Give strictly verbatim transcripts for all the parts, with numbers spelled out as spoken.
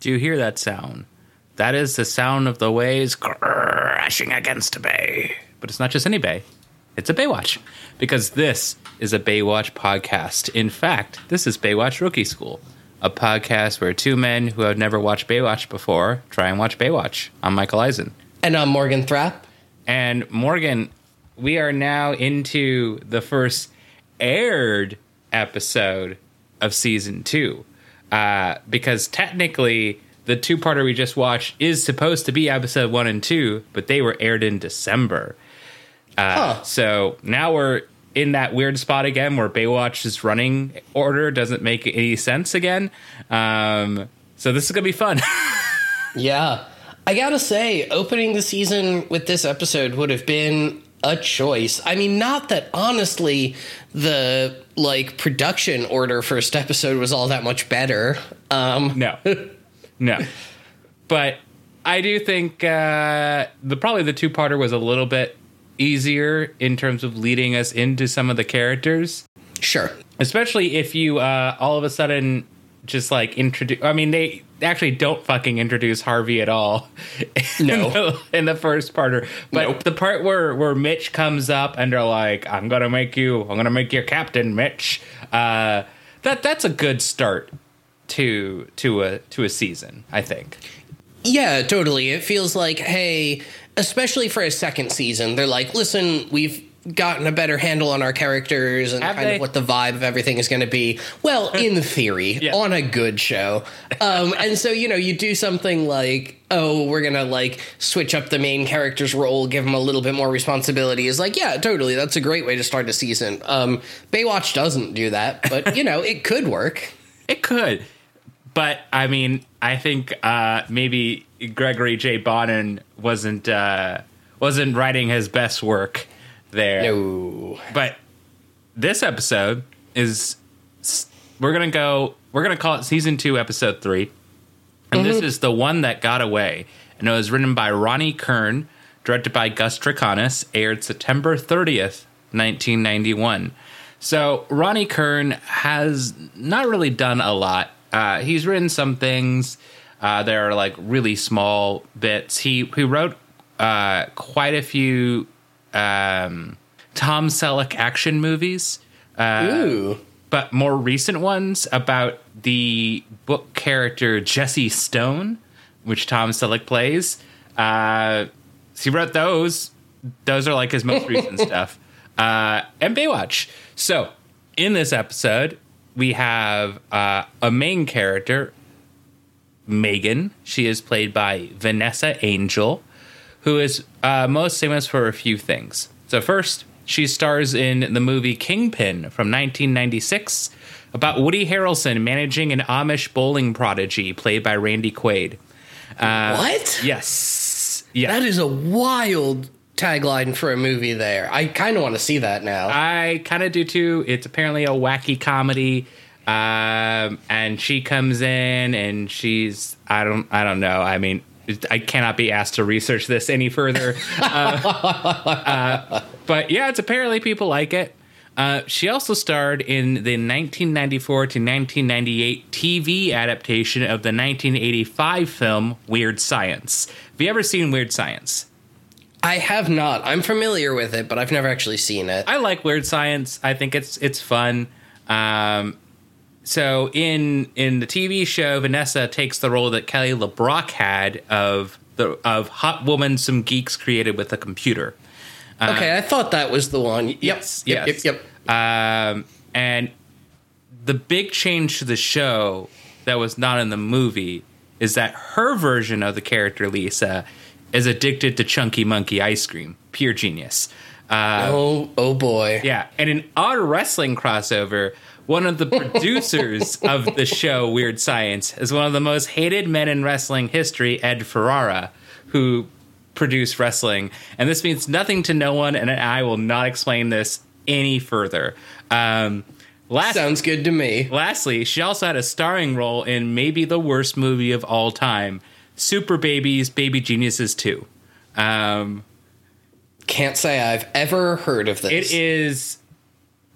Do you hear that sound? That is the sound of the waves crashing against a bay. But it's not just any bay. It's a Baywatch, because this is a Baywatch podcast. In fact, this is Baywatch Rookie School, a podcast where two men who have never watched Baywatch before try and watch Baywatch. I'm Michael Eisen. And I'm Morgan Thrapp. And Morgan, we are now into the first aired episode of season two, uh, because technically the two-parter we just watched is supposed to be episode one and two, but they were aired in December. Uh, huh. So now we're in that weird spot again where Baywatch's running order doesn't make any sense again. Um, so this is going to be fun. Yeah. I got to say, opening the season with this episode would have been a choice. I mean, not that honestly the like production order first episode was all that much better. Um, no, no. But I do think uh, the probably the two-parter was a little bit easier in terms of leading us into some of the characters. Sure. Especially if you uh, all of a sudden just like introduce. I mean, they actually don't fucking introduce Harvey at all. No. in, the, in the first parter. But nope. The part where, where Mitch comes up and they're like, I'm going to make you, I'm going to make you captain, Mitch. Uh, that that's a good start to to a to a season, I think. Yeah, totally. It feels like, hey, especially for a second season, they're like, listen, we've gotten a better handle on our characters and Have kind they? of what the vibe of everything is going to be. Well, in theory, yeah. on a good show. Um, and so, you know, you do something like, oh, we're going to like switch up the main character's role, give him a little bit more responsibility. It's like, yeah, totally. That's a great way to start a season. Um, Baywatch doesn't do that, but, you know, it could work. It could. But, I mean, I think uh, maybe Gregory J. Bonin wasn't uh, wasn't writing his best work there. No. But this episode is, we're going to go, we're going to call it season two, episode three. And mm-hmm. this is The One That Got Away. And it was written by Ronnie Kern, directed by Gus Trikanis, aired September thirtieth, nineteen ninety-one. So Ronnie Kern has not really done a lot. Uh, he's written some things uh, that are like really small bits. He he wrote uh, quite a few um, Tom Selleck action movies, uh, Ooh. but more recent ones about the book character Jesse Stone, which Tom Selleck plays. Uh, so he wrote those. Those are like his most recent stuff. Uh, and Baywatch. So in this episode, we have uh, a main character, Megan. She is played by Vanessa Angel, who is uh, most famous for a few things. So first, she stars in the movie Kingpin from nineteen ninety-six about Woody Harrelson managing an Amish bowling prodigy played by Randy Quaid. Uh, what? Yes. Yeah. That is a wild tagline for a movie there. I kind of want to see that now. I kind of do too. It's apparently a wacky comedy, um, and she comes in and she's I don't I don't know. I mean, I cannot be asked to research this any further. uh, uh, but yeah, it's apparently people like it. Uh, she also starred in the nineteen ninety-four to nineteen ninety-eight T V adaptation of the nineteen eighty-five film Weird Science. Have you ever seen Weird Science? I have not. I'm familiar with it, but I've never actually seen it. I like Weird Science. I think it's it's fun. Um, so in in the T V show, Vanessa takes the role that Kelly LeBrock had of the of hot woman some geeks created with a computer. Uh, okay, I thought that was the one. Yep, yes, yep, yes. yep. yep. Um, and the big change to the show that was not in the movie is that her version of the character Lisa is addicted to Chunky Monkey ice cream. Pure genius. Uh, oh, oh boy. Yeah. And in our wrestling crossover, one of the producers of the show Weird Science is one of the most hated men in wrestling history, Ed Ferrara, who produced wrestling. And this means nothing to no one, and I will not explain this any further. Um, last, Sounds good to me. Lastly, she also had a starring role in maybe the worst movie of all time, Super Babies: Baby Geniuses two. Um, Can't say I've ever heard of this. It is,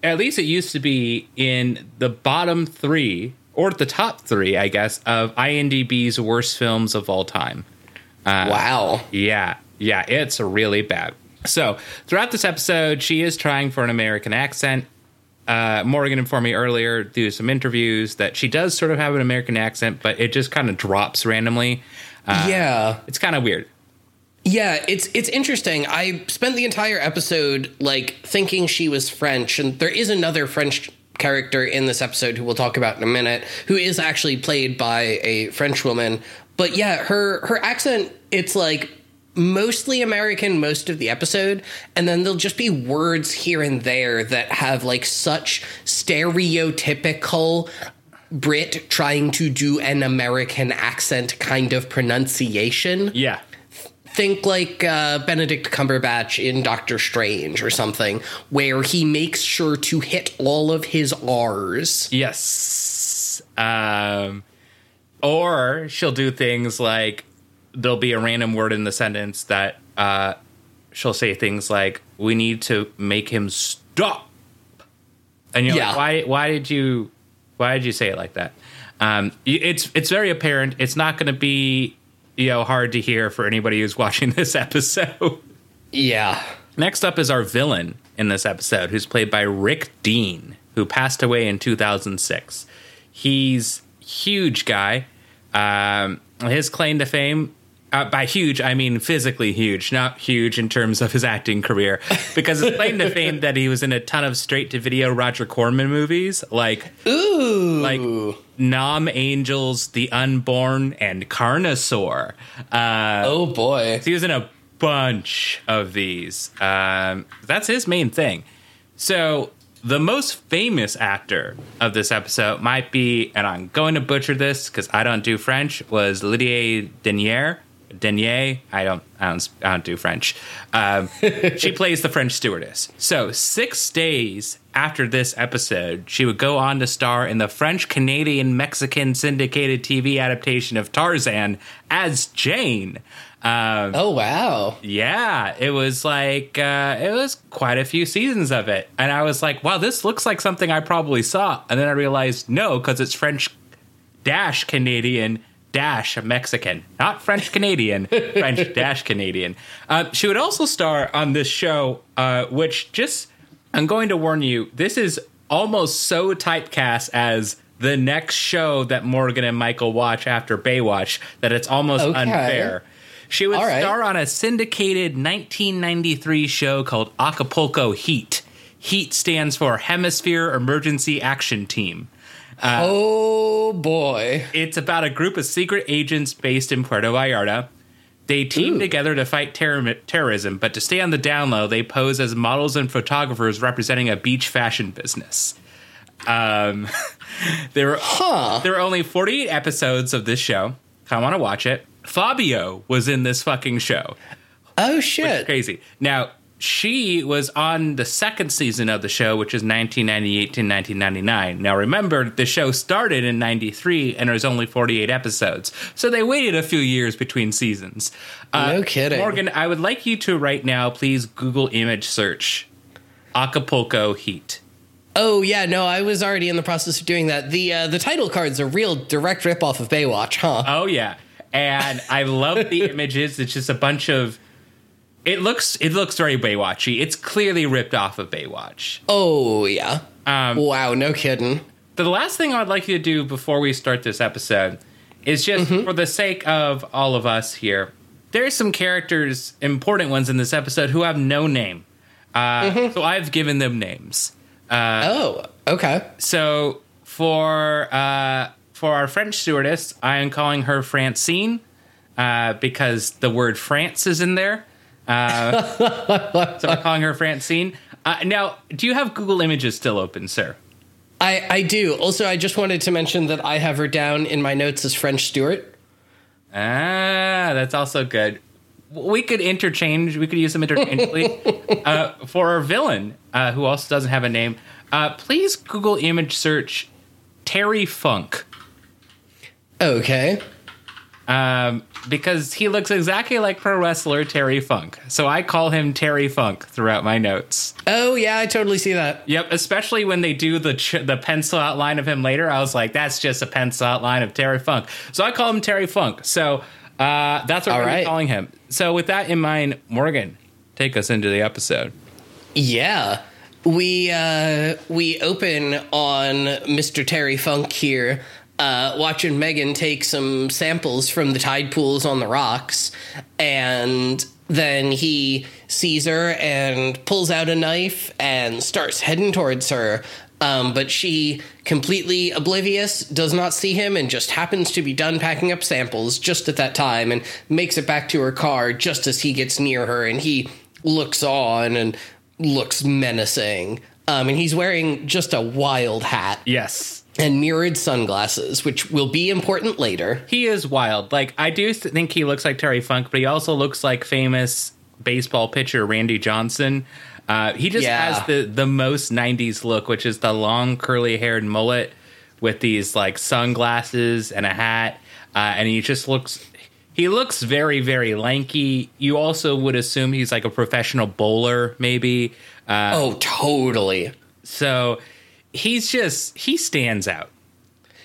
at least it used to be, in the bottom three or the top three, I guess, of IMDb's worst films of all time. Uh, wow. Yeah. Yeah. It's really bad. So throughout this episode, she is trying for an American accent. Uh, Morgan informed me earlier through some interviews that she does sort of have an American accent, but it just kind of drops randomly. Uh, yeah. It's kind of weird. Yeah, it's it's interesting. I spent the entire episode, like, thinking she was French, and there is another French character in this episode who we'll talk about in a minute, who is actually played by a French woman. But yeah, her, her accent, it's like mostly American most of the episode, and then there'll just be words here and there that have, like, such stereotypical Brit trying to do an American accent kind of pronunciation. Yeah. Think like uh, Benedict Cumberbatch in Doctor Strange or something, where he makes sure to hit all of his R's. Yes. Um, or she'll do things like there'll be a random word in the sentence that uh, she'll say things like, we need to make him stop. And you're yeah. like, why, why did you why did you say it like that? Um, it's it's very apparent. It's not going to be, you know, hard to hear for anybody who's watching this episode. Yeah. Next up is our villain in this episode, who's played by Rick Dean, who passed away in two thousand six. He's huge guy. Um, his claim to fame, uh, by huge, I mean physically huge, not huge in terms of his acting career, because his claim to fame that he was in a ton of straight-to-video Roger Corman movies, like, ooh, like Nom Angels, The Unborn, and Carnosaur. Uh, oh, boy. He was in a bunch of these. Um, that's his main thing. So the most famous actor of this episode might be, and I'm going to butcher this because I don't do French, was Lydie Denier. Denier, I don't, I don't, I don't do French. Um, she plays the French stewardess. So six days after this episode, she would go on to star in the French-Canadian-Mexican syndicated T V adaptation of Tarzan as Jane. Um, oh wow! Yeah, it was like uh, it was quite a few seasons of it, and I was like, wow, this looks like something I probably saw, and then I realized no, because it's French dash Canadian. Dash Mexican, not French Canadian, French dash Canadian. Uh, she would also star on this show, uh, which just, I'm going to warn you, this is almost so typecast as the next show that Morgan and Michael watch after Baywatch that it's almost okay. unfair. She would right. star on a syndicated nineteen ninety-three show called Acapulco Heat. Heat stands for Hemisphere Emergency Action Team. Uh, oh, boy. It's about a group of secret agents based in Puerto Vallarta. They team Ooh. together to fight ter- terrorism, but to stay on the down low, they pose as models and photographers representing a beach fashion business. Um, there, were, huh. there were only forty-eight episodes of this show. I want to watch it. Fabio was in this fucking show. Oh, shit. Which is crazy. Now, she was on the second season of the show, which is nineteen ninety-eight to nineteen ninety-nine. Now, remember, the show started in ninety-three and there was only forty-eight episodes. So they waited a few years between seasons. Uh, no kidding. Morgan, I would like you to right now, please Google image search Acapulco Heat. Oh, yeah. No, I was already in the process of doing that. The uh, the title card's a real direct ripoff of Baywatch, huh? Oh, yeah. And I love the images. It's just a bunch of It looks it looks very Baywatchy. It's clearly ripped off of Baywatch. Oh yeah! Um, wow, no kidding. The last thing I'd like you to do before we start this episode is just mm-hmm. for the sake of all of us here. There's some characters, important ones in this episode, who have no name. Uh, mm-hmm. So I've given them names. Uh, oh, okay. So for uh, for our French stewardess, I am calling her Francine uh, because the word France is in there. Uh, so I'm calling her Francine. Uh, now, do you have Google Images still open, sir? I, I do. Also, I just wanted to mention that I have her down in my notes as French Stewart. Ah, that's also good. We could interchange. We could use them interchangeably. uh, for our villain, uh, who also doesn't have a name, uh, please Google image search Terry Funk. Okay. um, because he looks exactly like pro wrestler Terry Funk. So I call him Terry Funk throughout my notes. Oh, yeah, I totally see that. Yep, especially when they do the ch- the pencil outline of him later. I was like, that's just a pencil outline of Terry Funk. So I call him Terry Funk. So uh, that's what All we're right. calling him. So with that in mind, Morgan, take us into the episode. Yeah. We uh, we open on Mister Terry Funk here, uh, watching Megan take some samples from the tide pools on the rocks, and then he sees her and pulls out a knife and starts heading towards her, um, but she, completely oblivious, does not see him and just happens to be done packing up samples just at that time and makes it back to her car just as he gets near her, and he looks on and looks menacing. Um, and he's wearing just a wild hat. Yes. And mirrored sunglasses, which will be important later. He is wild. Like, I do think he looks like Terry Funk, but he also looks like famous baseball pitcher Randy Johnson. Uh, he just yeah. has the, the most nineties look, which is the long curly-haired mullet with these, like, sunglasses and a hat. Uh, and he just looks... He looks very, very lanky. You also would assume he's like a professional bowler, maybe. Uh, oh, totally. So he's just, he stands out.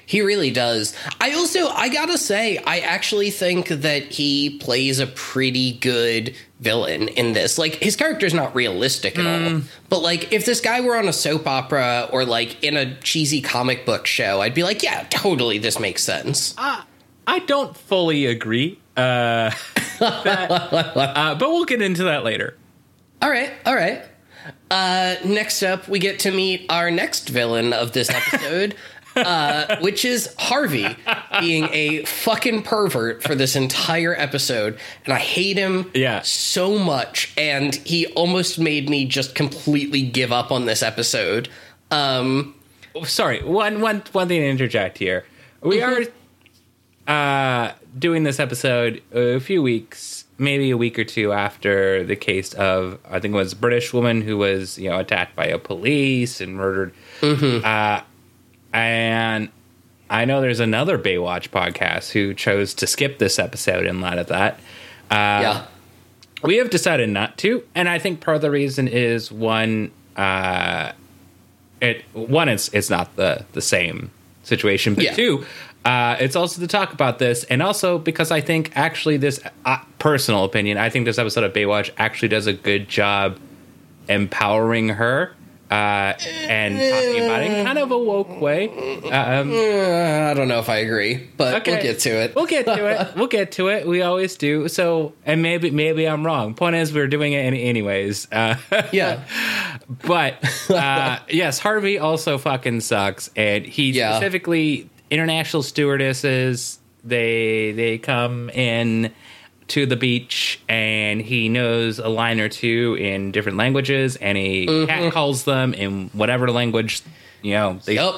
He really does. I also, I gotta say, I actually think that he plays a pretty good villain in this. Like, his character's not realistic at mm. all. But, like, if this guy were on a soap opera or, like, in a cheesy comic book show, I'd be like, yeah, totally, this makes sense. Ah. Uh, I don't fully agree, uh, that, uh, but we'll get into that later. All right. All right. Uh, next up, we get to meet our next villain of this episode, uh, which is Harvey, being a fucking pervert for this entire episode. And I hate him yeah. so much. And he almost made me just completely give up on this episode. Um, Sorry. One, one, one thing to interject here. We mm-hmm. are... Uh, doing this episode a few weeks, maybe a week or two after the case of, I think it was a British woman who was, you know, attacked by a police and murdered. Mm-hmm. Uh, and I know there's another Baywatch podcast who chose to skip this episode in light of that. Uh, yeah. We have decided not to. And I think part of the reason is one, uh, it, one, it's, it's not the, the same situation, but yeah. two, Uh, it's also to talk about this, and also because I think actually this, uh, personal opinion, I think this episode of Baywatch actually does a good job empowering her uh, and talking about it in kind of a woke way. Um, I don't know if I agree, but okay. we'll get to it. We'll get to it. We'll get to it. We always do. So, and maybe maybe I'm wrong. Point is, we're doing it anyways. Uh, yeah. But, uh, yes, Harvey also fucking sucks, and he yeah. specifically... International stewardesses, they they come in to the beach, and he knows a line or two in different languages, and he mm-hmm. catcalls them in whatever language, you know. They yep.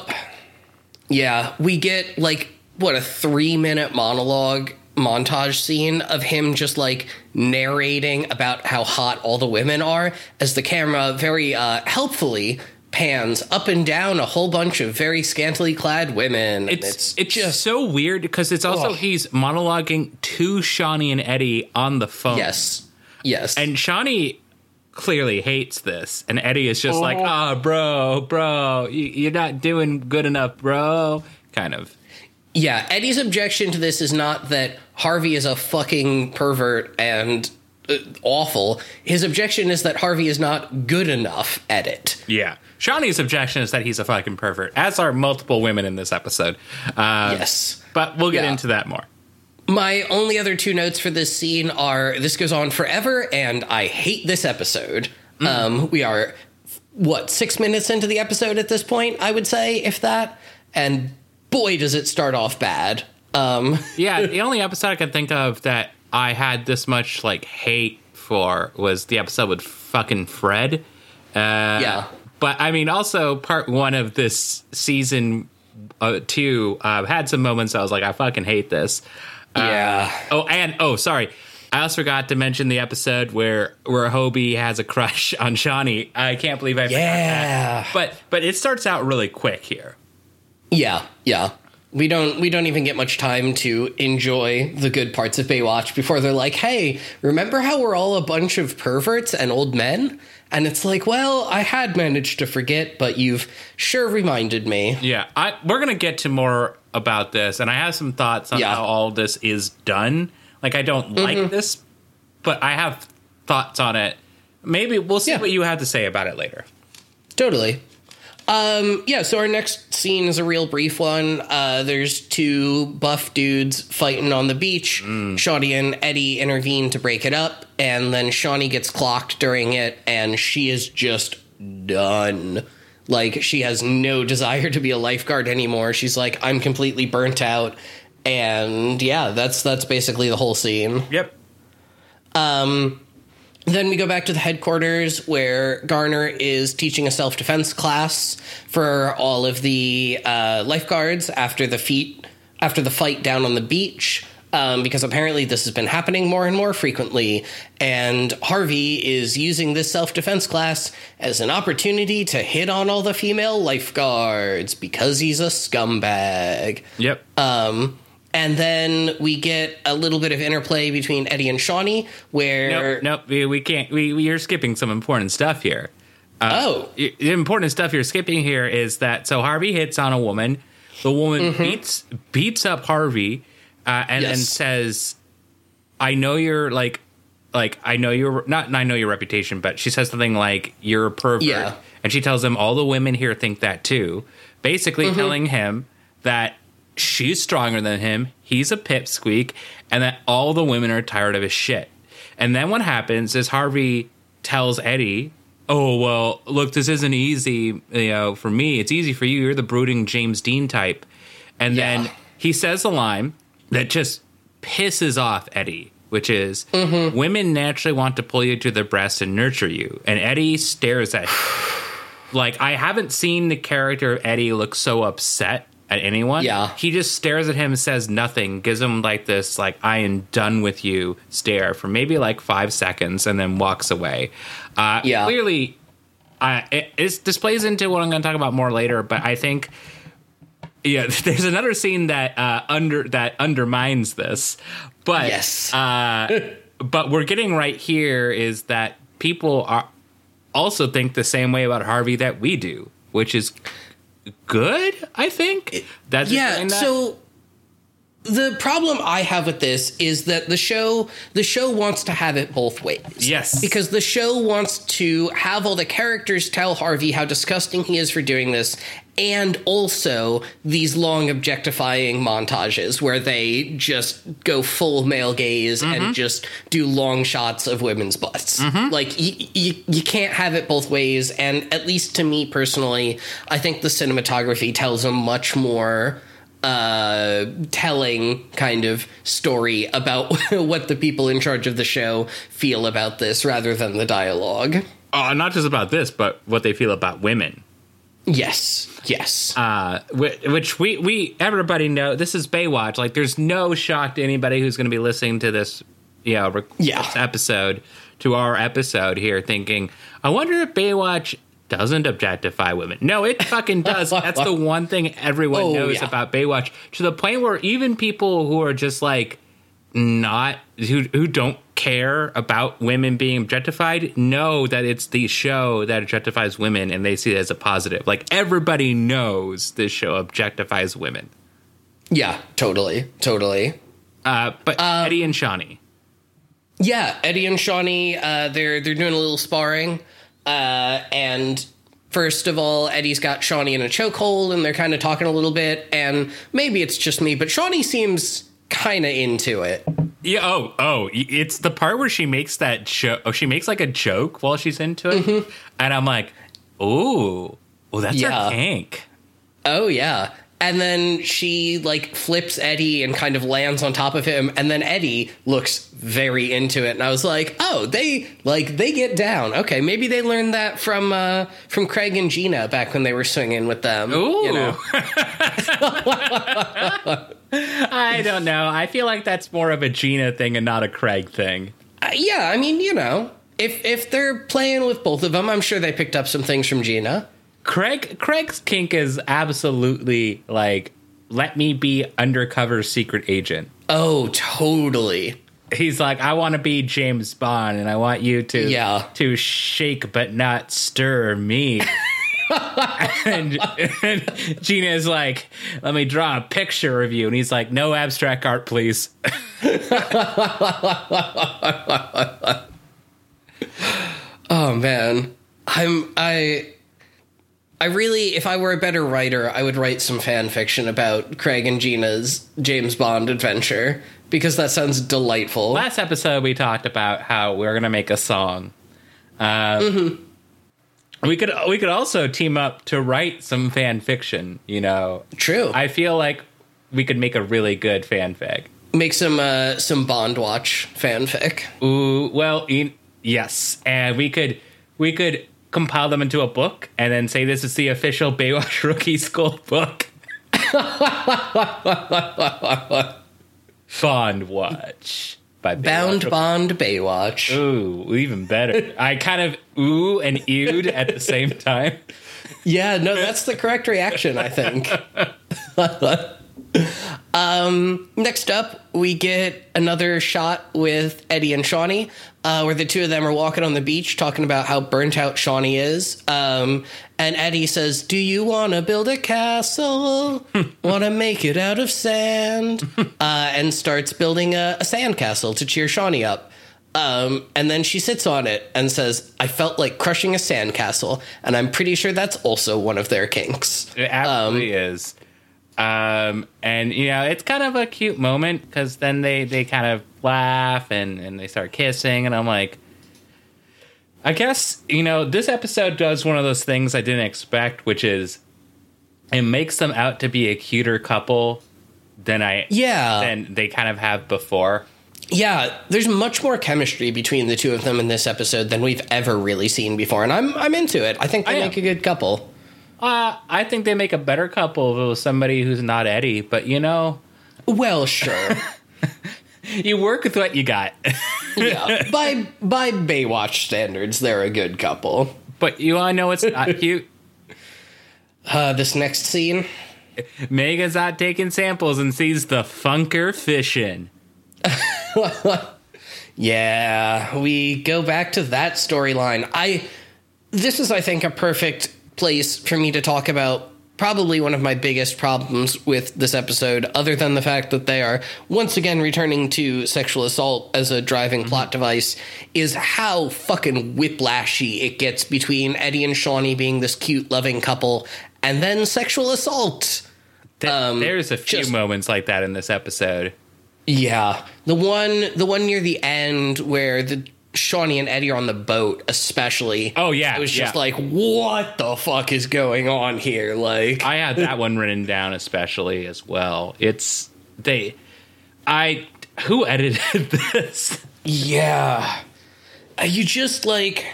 Yeah, we get, like, what, a three-minute monologue montage scene of him just, like, narrating about how hot all the women are as the camera very uh, helpfully pans up and down a whole bunch of very scantily clad women. It's it's, it's just so weird because it's also oh. he's monologuing to Shawnee and Eddie on the phone. Yes, yes. And Shawnee clearly hates this, and Eddie is just oh. like, "Ah, oh, bro, bro, you're not doing good enough, bro." Kind of. Yeah, Eddie's objection to this is not that Harvey is a fucking pervert and awful. His objection is that Harvey is not good enough at it. Yeah. Shawnee's objection is that he's a fucking pervert, as are multiple women in this episode. Uh, yes. But we'll get yeah. into that more. My only other two notes for this scene are, this goes on forever, and I hate this episode. Mm. Um, we are, what, six minutes into the episode at this point, I would say, if that. And boy, does it start off bad. Um, yeah, the only episode I can think of that I had this much, like, hate for was the episode with fucking Fred. Uh, yeah. But, I mean, also, part one of this season uh, two uh, had some moments I was like, I fucking hate this. Uh, yeah. Oh, and, oh, sorry. I also forgot to mention the episode where, where Hobie has a crush on Shawnee. I can't believe I forgot yeah. that. But, but it starts out really quick here. Yeah, yeah. we don't we don't even get much time to enjoy the good parts of Baywatch before they're like, hey, remember how we're all a bunch of perverts and old men? And it's like, well, I had managed to forget, but you've sure reminded me. Yeah, I, we're going to get to more about this. And I have some thoughts on yeah. how all this is done. Like, I don't like mm-hmm. this, but I have thoughts on it. Maybe we'll see yeah. what you have to say about it later. Totally. Um, yeah, so our next scene is a real brief one. Uh, there's two buff dudes fighting on the beach. Mm. Shawnee and Eddie intervene to break it up, and then Shawnee gets clocked during it, and she is just done. Like, she has no desire to be a lifeguard anymore. She's like, I'm completely burnt out. And, yeah, that's that's basically the whole scene. Yep. Um... Then we go back to the headquarters where Garner is teaching a self-defense class for all of the uh, lifeguards after the feat, after the fight down on the beach, um, because apparently this has been happening more and more frequently. And Harvey is using this self-defense class as an opportunity to hit on all the female lifeguards because he's a scumbag. Yep. Um And then we get a little bit of interplay between Eddie and Shawnee, where... Nope, nope we, we can't... We, we are skipping some important stuff here. Uh, oh. The important stuff you're skipping here is that... So Harvey hits on a woman. The woman mm-hmm. beats beats up Harvey uh, and then yes. says, I know you're, like... Like, I know your... Not, I know your reputation, but she says something like, you're a pervert. Yeah. And she tells him, all the women here think that, too. Basically mm-hmm. telling him that... She's stronger than him, he's a pipsqueak, and that all the women are tired of his shit. And then what happens is Harvey tells Eddie, oh, well, look, this isn't easy, you know, for me. It's easy for you. You're the brooding James Dean type. And yeah. then he says a line that just pisses off Eddie, which is, mm-hmm. women naturally want to pull you to their breasts and nurture you. And Eddie stares at him. Like, I haven't seen the character of Eddie look so upset at anyone. Yeah. He just stares at him and says nothing, gives him like this, like, I am done with you stare for maybe like five seconds and then walks away. Uh, yeah. Clearly, uh, it, it displays into what I'm going to talk about more later, but I think, yeah, there's another scene that uh, under that undermines this, but, yes. uh, but we're getting right here is that people are also think the same way about Harvey that we do, which is good, I think. That's yeah, that. So the problem I have with this is that the show the show wants to have it both ways. Yes. Because the show wants to have all the characters tell Harvey how disgusting he is for doing this, and also these long objectifying montages where they just go full male gaze mm-hmm. and just do long shots of women's butts. Mm-hmm. Like, you, you, you can't have it both ways, and at least to me personally, I think the cinematography tells a much more... Uh, telling kind of story about what the people in charge of the show feel about this rather than the dialogue. Uh, not just about this, but what they feel about women. Yes, yes. Uh, which, which we, we, everybody know, this is Baywatch. Like, there's no shock to anybody who's going to be listening to this, you know, rec- yeah. this episode, to our episode here, thinking, I wonder if Baywatch doesn't objectify women. No, it fucking does. That's the one thing everyone oh, knows yeah. about Baywatch, to the point where even people who are just like not who who don't care about women being objectified know that it's the show that objectifies women, and they see it as a positive. Like, everybody knows this show objectifies women. Yeah, totally, totally. Uh, but um, Eddie and Shawnee. Yeah, Eddie and Shawnee. Uh, they're they're doing a little sparring. Uh, and first of all, Eddie's got Shawnee in a chokehold, and they're kind of talking a little bit, and maybe it's just me, but Shawnee seems kind of into it. Yeah. Oh, oh, it's the part where she makes that joke. Oh, she makes like a joke while she's into it. Mm-hmm. And I'm like, ooh, well, that's yeah. her kink. Oh, yeah. And then she, like, flips Eddie and kind of lands on top of him. And then Eddie looks very into it. And I was like, oh, they, like, they get down. Okay, maybe they learned that from uh, from Craig and Gina back when they were swinging with them. Ooh. You know? I don't know. I feel like that's more of a Gina thing and not a Craig thing. Uh, yeah, I mean, you know, if if they're playing with both of them, I'm sure they picked up some things from Gina. Craig Craig's kink is absolutely like let me be undercover secret agent. Oh, totally. He's like, I want to be James Bond, and I want you to yeah. to shake but not stir me. and, and Gina's like, let me draw a picture of you. And he's like, no abstract art, please. Oh, man. I'm I I really, if I were a better writer, I would write some fan fiction about Craig and Gina's James Bond adventure, because that sounds delightful. Last episode, we talked about how we were going to make a song. Um, mm-hmm. We could we could also team up to write some fan fiction, you know. True. I feel like we could make a really good fanfic. Make some uh, some Bond Watch fanfic. Ooh, well, e- yes, and we could we could compile them into a book and then say this is the official Baywatch Rookie School book. Bond Watch. By Bound Bond Baywatch. Ooh, even better. I kind of ooh and ewed at the same time. Yeah, no, that's the correct reaction, I think. um, next up, we get another shot with Eddie and Shawnee, uh, where the two of them are walking on the beach talking about how burnt out Shawnee is. Um, and Eddie says, do you want to build a castle? Want to make it out of sand? uh, and starts building a, a sand castle to cheer Shawnee up. Um, and then she sits on it and says, I felt like crushing a sand castle. And I'm pretty sure that's also one of their kinks. It absolutely um, is. Um, and, you know, it's kind of a cute moment because then they, they kind of laugh and, and they start kissing. And I'm like, I guess, you know, this episode does one of those things I didn't expect, which is it makes them out to be a cuter couple than I yeah. than they kind of have before. Yeah, there's much more chemistry between the two of them in this episode than we've ever really seen before. And I'm I'm into it. I think they I make am. a good couple. Uh, I think they make a better couple if it was somebody who's not Eddie, but you know... Well, sure. You work with what you got. Yeah, by by Baywatch standards, they're a good couple. But you all know it's not cute. Uh, this next scene? Mega's out taking samples and sees the funker fishing. Yeah, we go back to that storyline. I This is, I think, a perfect... place for me to talk about probably one of my biggest problems with this episode, other than the fact that they are once again returning to sexual assault as a driving mm-hmm. plot device, is how fucking whiplashy it gets between Eddie and Shawnee being this cute, loving couple and then sexual assault. Th- um, there's a few just, moments like that in this episode. Yeah. The one, the one near the end where the Shawnee and Eddie are on the boat, especially. Oh, yeah. It was just yeah. like, what the fuck is going on here? Like, I had that one written down, especially as well. It's they I who edited this? Yeah, you just like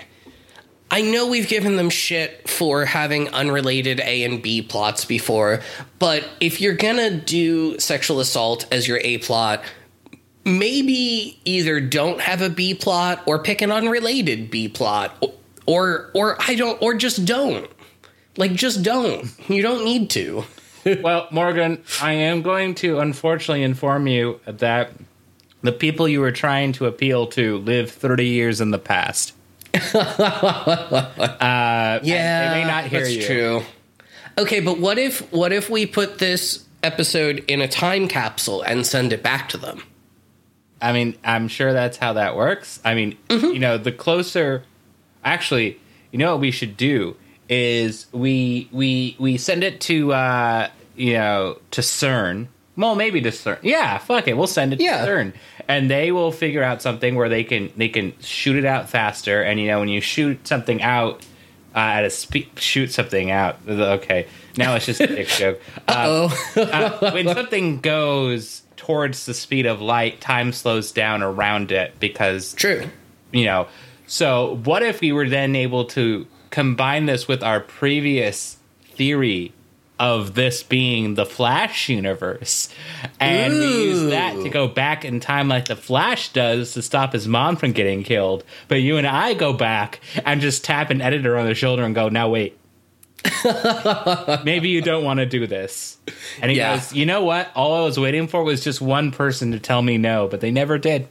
I know we've given them shit for having unrelated A and B plots before, but if you're going to do sexual assault as your A plot, maybe either don't have a B plot or pick an unrelated B plot or, or or I don't or just don't like just don't. You don't need to. Well, Morgan, I am going to unfortunately inform you that the people you were trying to appeal to live thirty years in the past. uh, yeah, they may not hear that's you. True. OK, but what if what if we put this episode in a time capsule and send it back to them? I mean, I'm sure that's how that works. I mean, mm-hmm. you know, the closer actually, you know what we should do is we we we send it to, uh, you know, to CERN. Well, maybe to CERN. Yeah, fuck it. We'll send it yeah. to CERN and they will figure out something where they can they can shoot it out faster. And, you know, when you shoot something out uh, at a speed, shoot something out. OK, now it's just a dick joke. Um, uh, when something goes towards the speed of light, time slows down around it because true, you know. So what if we were then able to combine this with our previous theory of this being the Flash universe, and ooh. We use that to go back in time like the Flash does to stop his mom from getting killed, but you and I go back and just tap an editor on the shoulder and go, now wait, Maybe you don't want to do this. And he yeah. goes, you know what? All I was waiting for was just one person to tell me no, but they never did.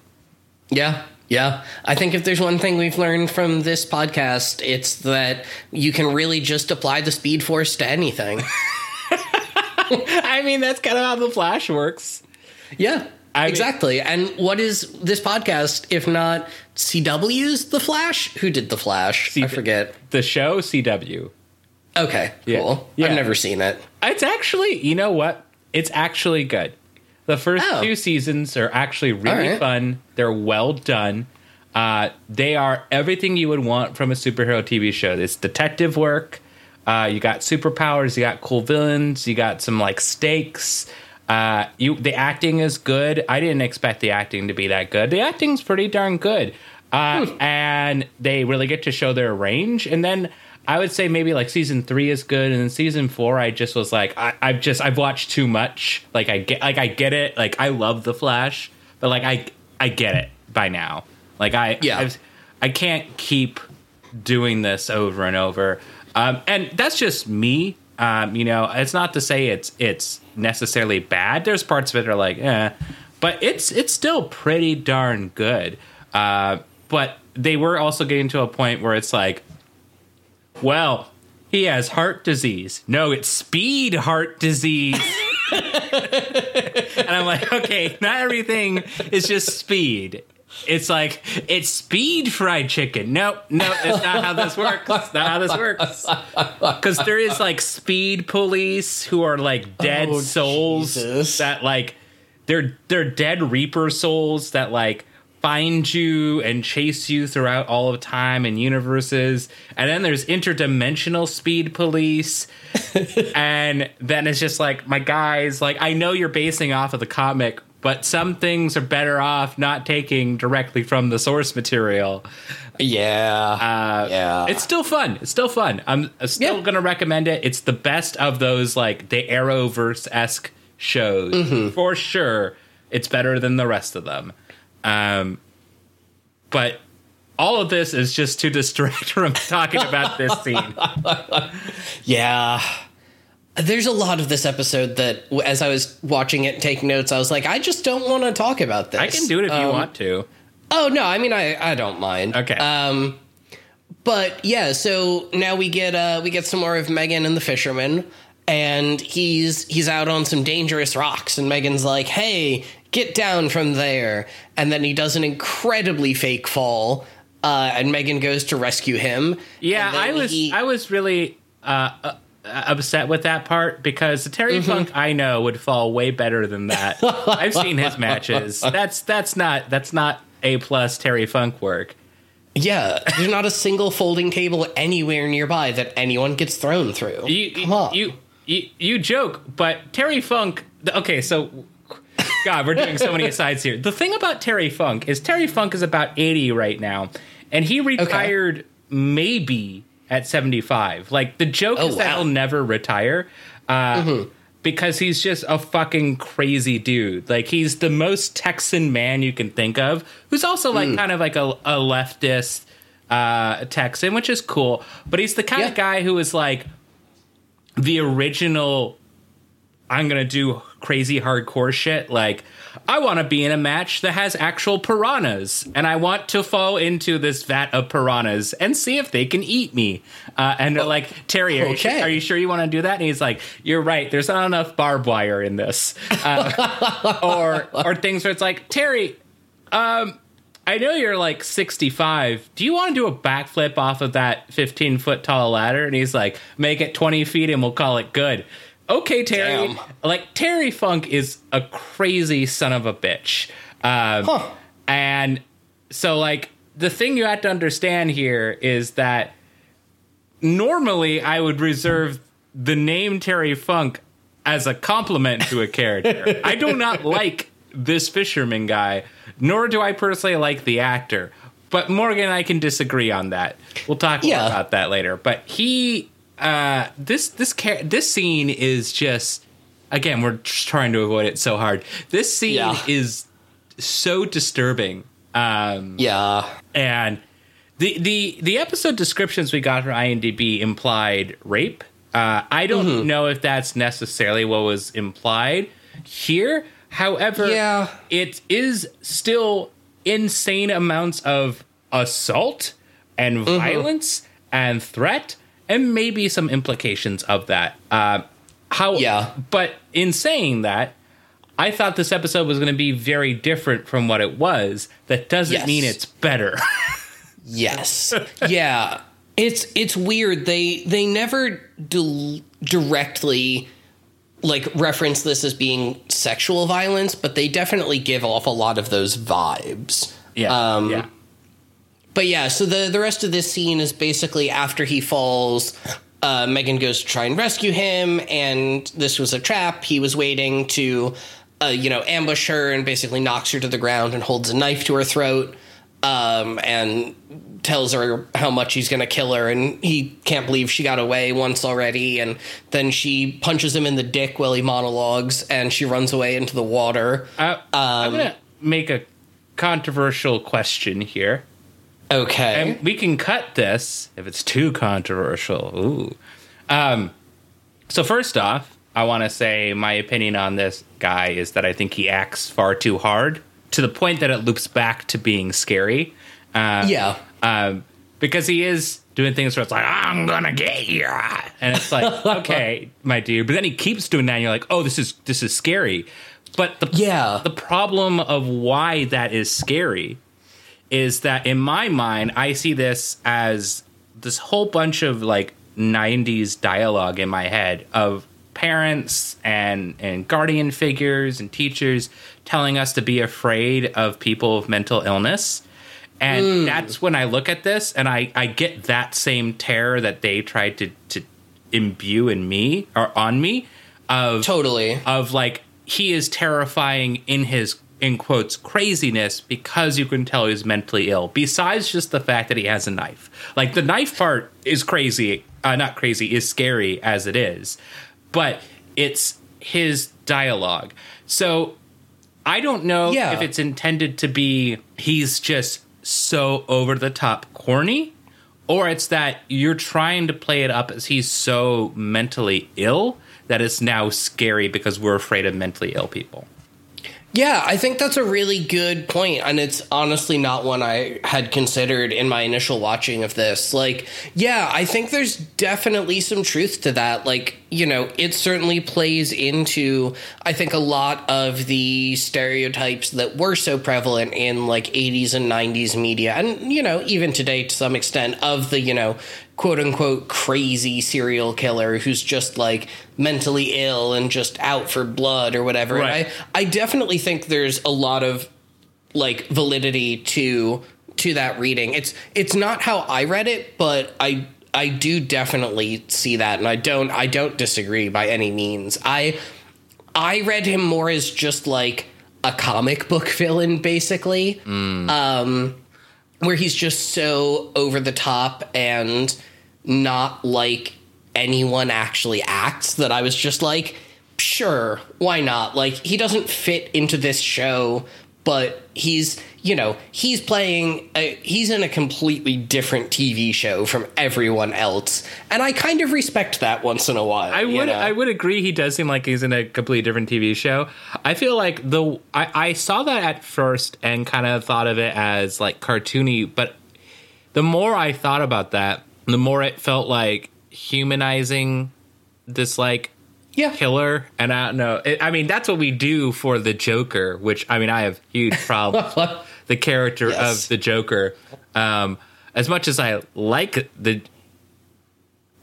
Yeah. Yeah, I think if there's one thing we've learned from this podcast, it's that you can really just apply the Speed Force to anything. I mean, that's kind of how The Flash works. Yeah, I exactly. Mean, and what is this podcast, if not C W's The Flash? Who did The Flash? C- I forget. The show C W. Okay, yeah. cool. Yeah. I've never seen it. It's actually, you know what? It's actually good. The first oh. two seasons are actually really right. fun. They're well done. Uh, they are everything you would want from a superhero T V show. It's detective work. Uh, you got superpowers. You got cool villains. You got some like stakes. Uh, you the acting is good. I didn't expect the acting to be that good. The acting's pretty darn good. Uh, hmm. And they really get to show their range. And then I would say maybe like season three is good, and then season four I just was like I, I've just I've watched too much. Like I get like I get it. Like I love The Flash, but like I I get it by now. Like I yeah. I've, I can't keep doing this over and over. Um, and that's just me. Um, you know, it's not to say it's it's necessarily bad. There's parts of it that are like eh, but it's it's still pretty darn good. Uh, but they were also getting to a point where it's like, well, he has heart disease. No, it's speed heart disease. And I'm like, okay, not everything is just speed. It's like, it's speed fried chicken. Nope, no, it's not how this works. It's not how this works. Because there is, like, speed police who are, like, dead oh, souls Jesus. that, like, they're they're dead Reaper souls that, like, find you and chase you throughout all of time and universes. And then there's interdimensional speed police. And then it's just like, my guys, like, I know you're basing off of the comic, but some things are better off not taking directly from the source material. Yeah. Uh, yeah. It's still fun. It's still fun. I'm still yeah. going to recommend it. It's the best of those, like, the Arrowverse-esque shows. Mm-hmm. For sure, it's better than the rest of them. Um, but all of this is just to distract from talking about this scene. Yeah. There's a lot of this episode that as I was watching it and taking notes, I was like, I just don't want to talk about this. I can do it if um, you want to. Oh, no, I mean, I, I don't mind. Okay. Um, but yeah, so now we get, uh, we get some more of Megan and the fisherman, and he's, he's out on some dangerous rocks, and Megan's like, hey, get down from there. And then he does an incredibly fake fall, uh, and Megan goes to rescue him. Yeah, I was he... I was really uh, uh, upset with that part, because the Terry mm-hmm. Funk I know would fall way better than that. I've seen his matches. That's that's not that's not A plus Terry Funk work. Yeah, there's not a single folding table anywhere nearby that anyone gets thrown through. You, Come you, on. You, you you joke, but Terry Funk. Okay, so. God, we're doing so many asides here. The thing about Terry Funk is Terry Funk is about eighty right now, and he retired okay. maybe at seventy-five. Like, the joke oh, is wow. that he'll never retire uh, mm-hmm. because he's just a fucking crazy dude. Like, he's the most Texan man you can think of, who's also, like, mm. kind of like a, a leftist uh, Texan, which is cool. But he's the kind yeah. of guy who is, like, the original... I'm going to do crazy hardcore shit. Like, I want to be in a match that has actual piranhas, and I want to fall into this vat of piranhas and see if they can eat me. Uh, and they're oh, like, Terry, are, okay. you, are you sure you want to do that? And he's like, you're right. There's not enough barbed wire in this. Uh, or or things where it's like, Terry, um, I know you're like sixty-five. Do you want to do a backflip off of that fifteen-foot tall ladder? And he's like, make it twenty feet and we'll call it good. Okay, Terry. Damn. Like, Terry Funk is a crazy son of a bitch. Um, huh. And so, like, the thing you have to understand here is that normally I would reserve the name Terry Funk as a compliment to a character. I do not like this fisherman guy, nor do I personally like the actor. But Morgan and I can disagree on that. We'll talk yeah. more about that later. But he... Uh, this this car- this scene is just, again, we're trying to avoid it so hard. This scene yeah. is so disturbing. Um, yeah, and the the the episode descriptions we got from I M D B implied rape, Uh, I don't mm-hmm. know if that's necessarily what was implied here. However, yeah. it is still insane amounts of assault and mm-hmm. violence and threat and maybe some implications of that. Uh, how? Yeah. But in saying that, I thought this episode was going to be very different from what it was. That doesn't yes. mean it's better. yes. Yeah. It's it's weird. They they never di- directly like reference this as being sexual violence, but they definitely give off a lot of those vibes. Yeah. Um, yeah. But yeah, so the, the rest of this scene is basically after he falls, uh, Megan goes to try and rescue him, and this was a trap. He was waiting to, uh, you know, ambush her, and basically knocks her to the ground and holds a knife to her throat. Um, and tells her how much he's going to kill her, and he can't believe she got away once already. And then she punches him in the dick while he monologues, and she runs away into the water. I, um, I'm going to make a controversial question here. Okay. And we can cut this if it's too controversial. Ooh. Um, so first off, I want to say my opinion on this guy is that I think he acts far too hard, to the point that it loops back to being scary. Uh, yeah. Um, because he is doing things where it's like, I'm gonna get you. And it's like, okay, my dude. But then he keeps doing that, and you're like, oh, this is this is scary. But the, yeah. the problem of why that is scary is that, in my mind, I see this as this whole bunch of, like, nineties dialogue in my head of parents and and guardian figures and teachers telling us to be afraid of people with mental illness. And mm. that's when I look at this, and I, I get that same terror that they tried to, to imbue in me, or on me, of totally of like, he is terrifying in his, in quotes, craziness, because you can tell he's mentally ill, besides just the fact that he has a knife. Like, the knife part is crazy, uh, not crazy, is scary as it is, but it's his dialogue. So I don't know yeah. if it's intended to be he's just so over-the-top corny, or it's that you're trying to play it up as he's so mentally ill that it's now scary because we're afraid of mentally ill people. Yeah, I think that's a really good point, and it's honestly not one I had considered in my initial watching of this. Like, yeah, I think there's definitely some truth to that. Like, you know, it certainly plays into, I think, a lot of the stereotypes that were so prevalent in, like, eighties and nineties media, and, you know, even today to some extent, of the, you know, quote-unquote crazy serial killer who's just, like, mentally ill and just out for blood or whatever. Right. And I, I definitely think there's a lot of, like, validity to to that reading. It's it's not how I read it, but I I do definitely see that, and I don't I don't disagree by any means. I I read him more as just, like, a comic book villain, basically. Mm. Um where he's just so over the top and not like anyone actually acts, that I was just like, sure, why not? Like, he doesn't fit into this show, but he's, you know, he's playing, a, he's in a completely different T V show from everyone else. And I kind of respect that once in a while. I would, you know? I would agree. He does seem like he's in a completely different T V show. I feel like the, I, I saw that at first and kind of thought of it as, like, cartoony, but the more I thought about that, the more it felt like humanizing this, like, yeah. killer. And I don't know. It, I mean, that's what we do for the Joker, which, I mean, I have huge problems with the character yes. of the Joker. Um, as much as I like the,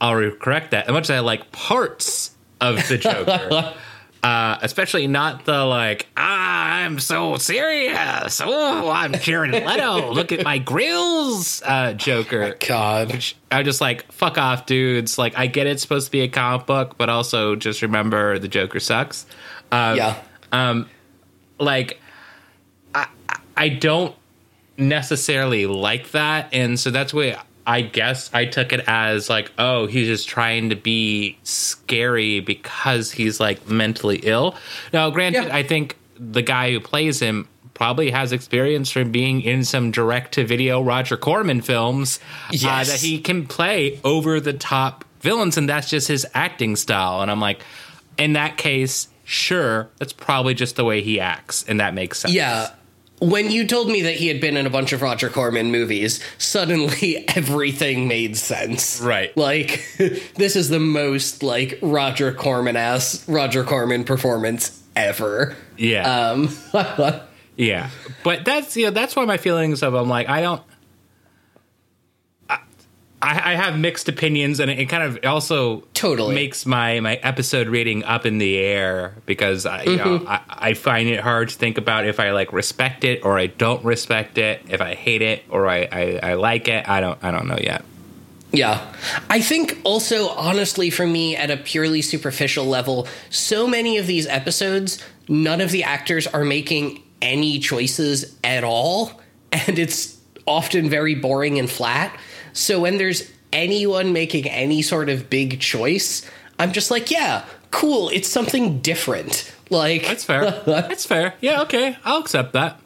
I'll correct that, as much as I like parts of the Joker, uh, especially not the, like, ah, I'm so serious, oh, I'm Jared Leto, look at my grills, uh, Joker. Oh my God. Which I'm just like, fuck off, dudes. Like, I get it's supposed to be a comic book, but also just remember the Joker sucks. Um, yeah. Um, like, I don't necessarily like that, and so that's why I guess I took it as, like, oh, he's just trying to be scary because he's, like, mentally ill. Now, granted, yeah. I think the guy who plays him probably has experience from being in some direct-to-video Roger Corman films, yes. uh, that he can play over-the-top villains, and that's just his acting style. And I'm like, in that case, sure, that's probably just the way he acts, and that makes sense. Yeah. When you told me that he had been in a bunch of Roger Corman movies, suddenly everything made sense. Right. Like, this is the most, like, Roger Corman-ass Roger Corman performance ever. Yeah. Um, yeah. But that's, you know, that's one of my feelings of, I'm like, I don't, I, I have mixed opinions, and it kind of also totally makes my, my episode rating up in the air, because I, you mm-hmm. know, I, I find it hard to think about if I, like, respect it or I don't respect it, if I hate it or I, I, I like it. I don't, I don't know yet. Yeah. I think also, honestly, for me, at a purely superficial level, so many of these episodes, none of the actors are making any choices at all, and it's often very boring and flat. So when there's anyone making any sort of big choice, I'm just like, yeah, cool, it's something different. Like, that's fair. That's fair. Yeah, okay, I'll accept that.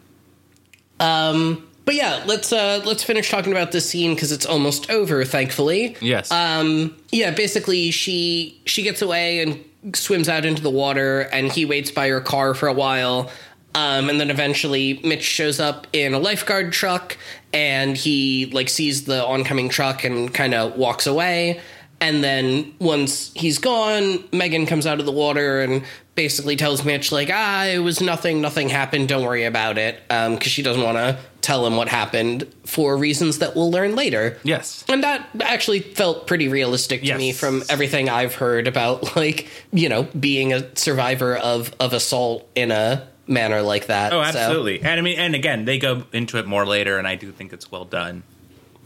Um... But yeah, let's uh, let's finish talking about this scene, because it's almost over, thankfully. Yes. Um, yeah, basically she she gets away and swims out into the water, and he waits by her car for a while. Um, and then eventually Mitch shows up in a lifeguard truck, and he like sees the oncoming truck and kind of walks away. And then once he's gone, Megan comes out of the water and basically tells Mitch, like, ah, it was nothing, nothing happened, don't worry about it, um, because she doesn't want to tell him what happened for reasons that we'll learn later. Yes. And that actually felt pretty realistic to yes. me from everything I've heard about, like, you know, being a survivor of, of assault in a manner like that. Oh, absolutely. So. And I mean, and again, they go into it more later, and I do think it's well done.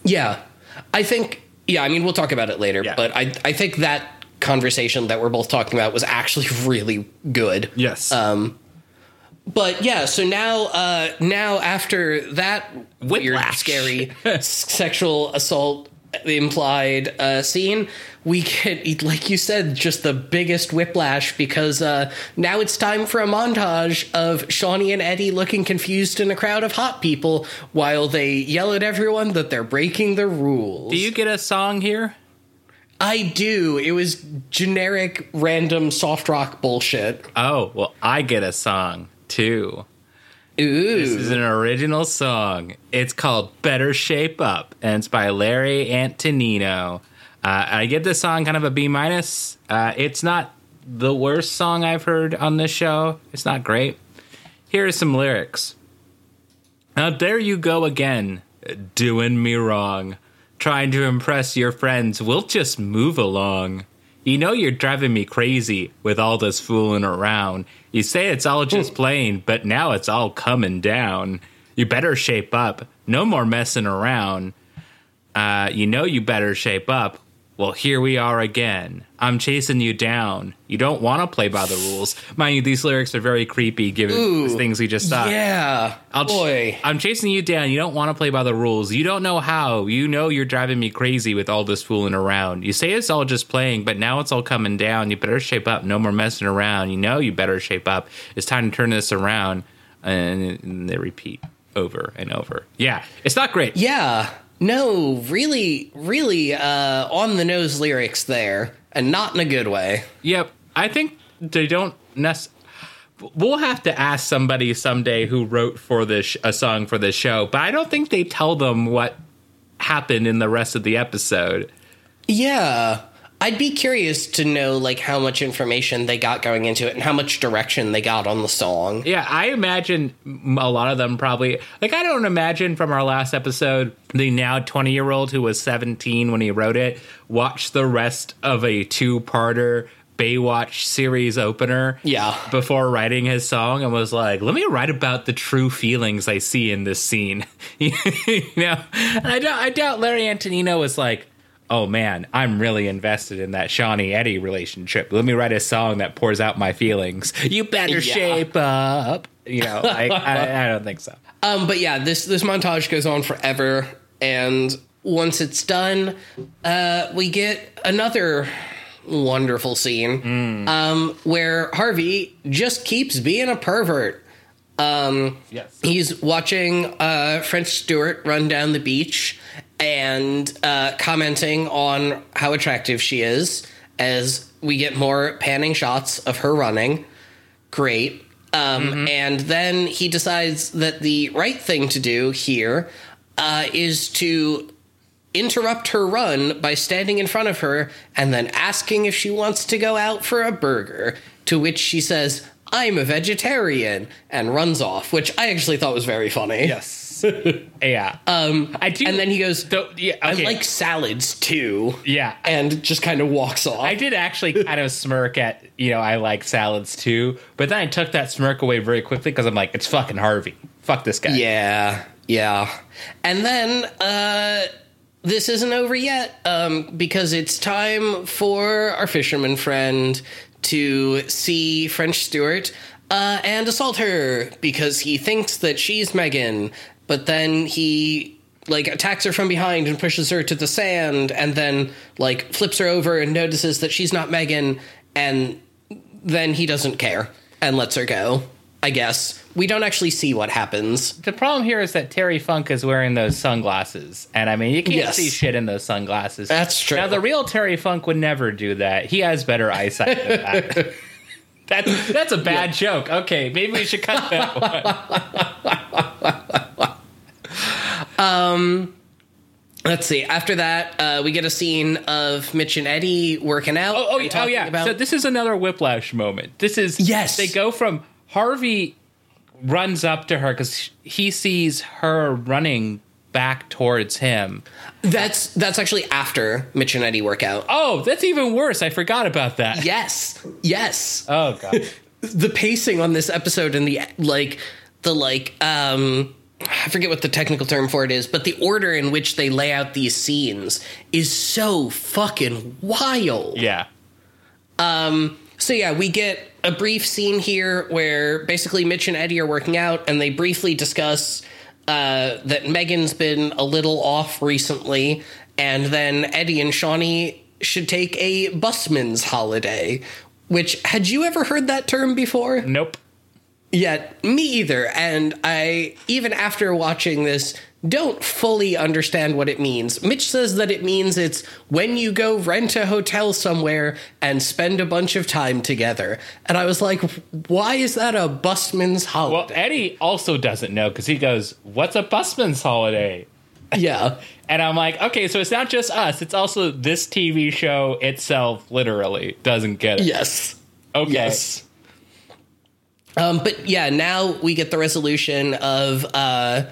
Yeah, I think... Yeah, I mean, we'll talk about it later, yeah. but I I think that conversation that we're both talking about was actually really good. Yes. Um, but yeah, so now uh, now after that Whiplash. Weird, scary sexual assault implied uh, scene, we get, like you said, just the biggest whiplash, because uh, now it's time for a montage of Shawnee and Eddie looking confused in a crowd of hot people while they yell at everyone that they're breaking the rules. Do you get a song here? I do. It was generic, random soft rock bullshit. Oh, well, I get a song, too. Ooh. This is an original song. It's called Better Shape Up, and it's by Larry Antonino. Uh, I give this song kind of a B minus. Uh, it's not the worst song I've heard on this show. It's not great. Here are some lyrics. Now, there you go again, doing me wrong. Trying to impress your friends. We'll just move along. You know you're driving me crazy with all this fooling around. You say it's all just playing, but now it's all coming down. You better shape up. No more messing around. Uh, you know you better shape up. Well, here we are again. I'm chasing you down. You don't want to play by the rules. Mind you, these lyrics are very creepy given Ooh, the things we just saw. Yeah, I'll boy. Ch- I'm chasing you down. You don't want to play by the rules. You don't know how. You know you're driving me crazy with all this fooling around. You say it's all just playing, but now it's all coming down. You better shape up. No more messing around. You know you better shape up. It's time to turn this around. And, and they repeat over and over. Yeah, it's not great. Yeah. No, really, really uh, on-the-nose lyrics there, and not in a good way. Yep. I think they don't necessarily... We'll have to ask somebody someday who wrote for this sh- a song for this show, but I don't think they tell them what happened in the rest of the episode. Yeah. I'd be curious to know, like, how much information they got going into it and how much direction they got on the song. Yeah, I imagine a lot of them probably... Like, I don't imagine from our last episode, the now twenty-year-old who was seventeen when he wrote it watched the rest of a two-parter Baywatch series opener yeah. before writing his song and was like, let me write about the true feelings I see in this scene. You know? And I doubt, I doubt Larry Antonino was like, oh, man, I'm really invested in that Shawnee-Eddie relationship. Let me write a song that pours out my feelings. You better yeah. shape up. You know, I, I, I don't think so. Um, but yeah, this, this montage goes on forever. And once it's done, uh, we get another wonderful scene mm. um, where Harvey just keeps being a pervert. Um, yes. He's watching uh, French Stewart run down the beach. and uh, commenting on how attractive she is as we get more panning shots of her running. Great. Um, mm-hmm. And then he decides that the right thing to do here uh, is to interrupt her run by standing in front of her and then asking if she wants to go out for a burger, to which she says, "I'm a vegetarian," and runs off, which I actually thought was very funny. Yes. Yeah. Um, I do. And then he goes, though, yeah, okay. I like salads too. Yeah. And just kind of walks off. I did actually kind of smirk at, you know, I like salads too. But then I took that smirk away very quickly because I'm like, it's fucking Harvey. Fuck this guy. Yeah. Yeah. And then uh, this isn't over yet um, because it's time for our fisherman friend to see French Stewart uh, and assault her because he thinks that she's Megan, but then he, like, attacks her from behind and pushes her to the sand and then, like, flips her over and notices that she's not Megan, and then he doesn't care and lets her go, I guess. We don't actually see what happens. The problem here is that Terry Funk is wearing those sunglasses, and, I mean, you can't yes. see shit in those sunglasses. That's true. Now, the real Terry Funk would never do that. He has better eyesight than that. That's, that's a bad yeah. joke. Okay, maybe we should cut that one. um, let's see. After that, uh, we get a scene of Mitch and Eddie working out. Oh, oh, oh yeah. About- so this is another whiplash moment. This is... Yes. They go from Harvey... runs up to her because he sees her running back towards him. That's that's actually after Mitch and Eddie work out. Oh, that's even worse. I forgot about that. Yes. Yes. Oh, God. The pacing on this episode and the, like, the, like, um, I forget what the technical term for it is, but the order in which they lay out these scenes is so fucking wild. Yeah. Um. So, yeah, we get a brief scene here where basically Mitch and Eddie are working out and they briefly discuss uh, that Megan's been a little off recently, and then Eddie and Shawnee should take a busman's holiday, which, had you ever heard that term before? Nope. Yeah, me either. And I, even after watching this, don't fully understand what it means. Mitch says that it means it's when you go rent a hotel somewhere and spend a bunch of time together. And I was like, why is that a busman's holiday? Well, Eddie also doesn't know because he goes, "What's a busman's holiday?" Yeah. And I'm like, okay, so it's not just us. It's also this T V show itself literally doesn't get it. Yes. Okay. Yes. Um, but yeah, now we get the resolution of... Uh,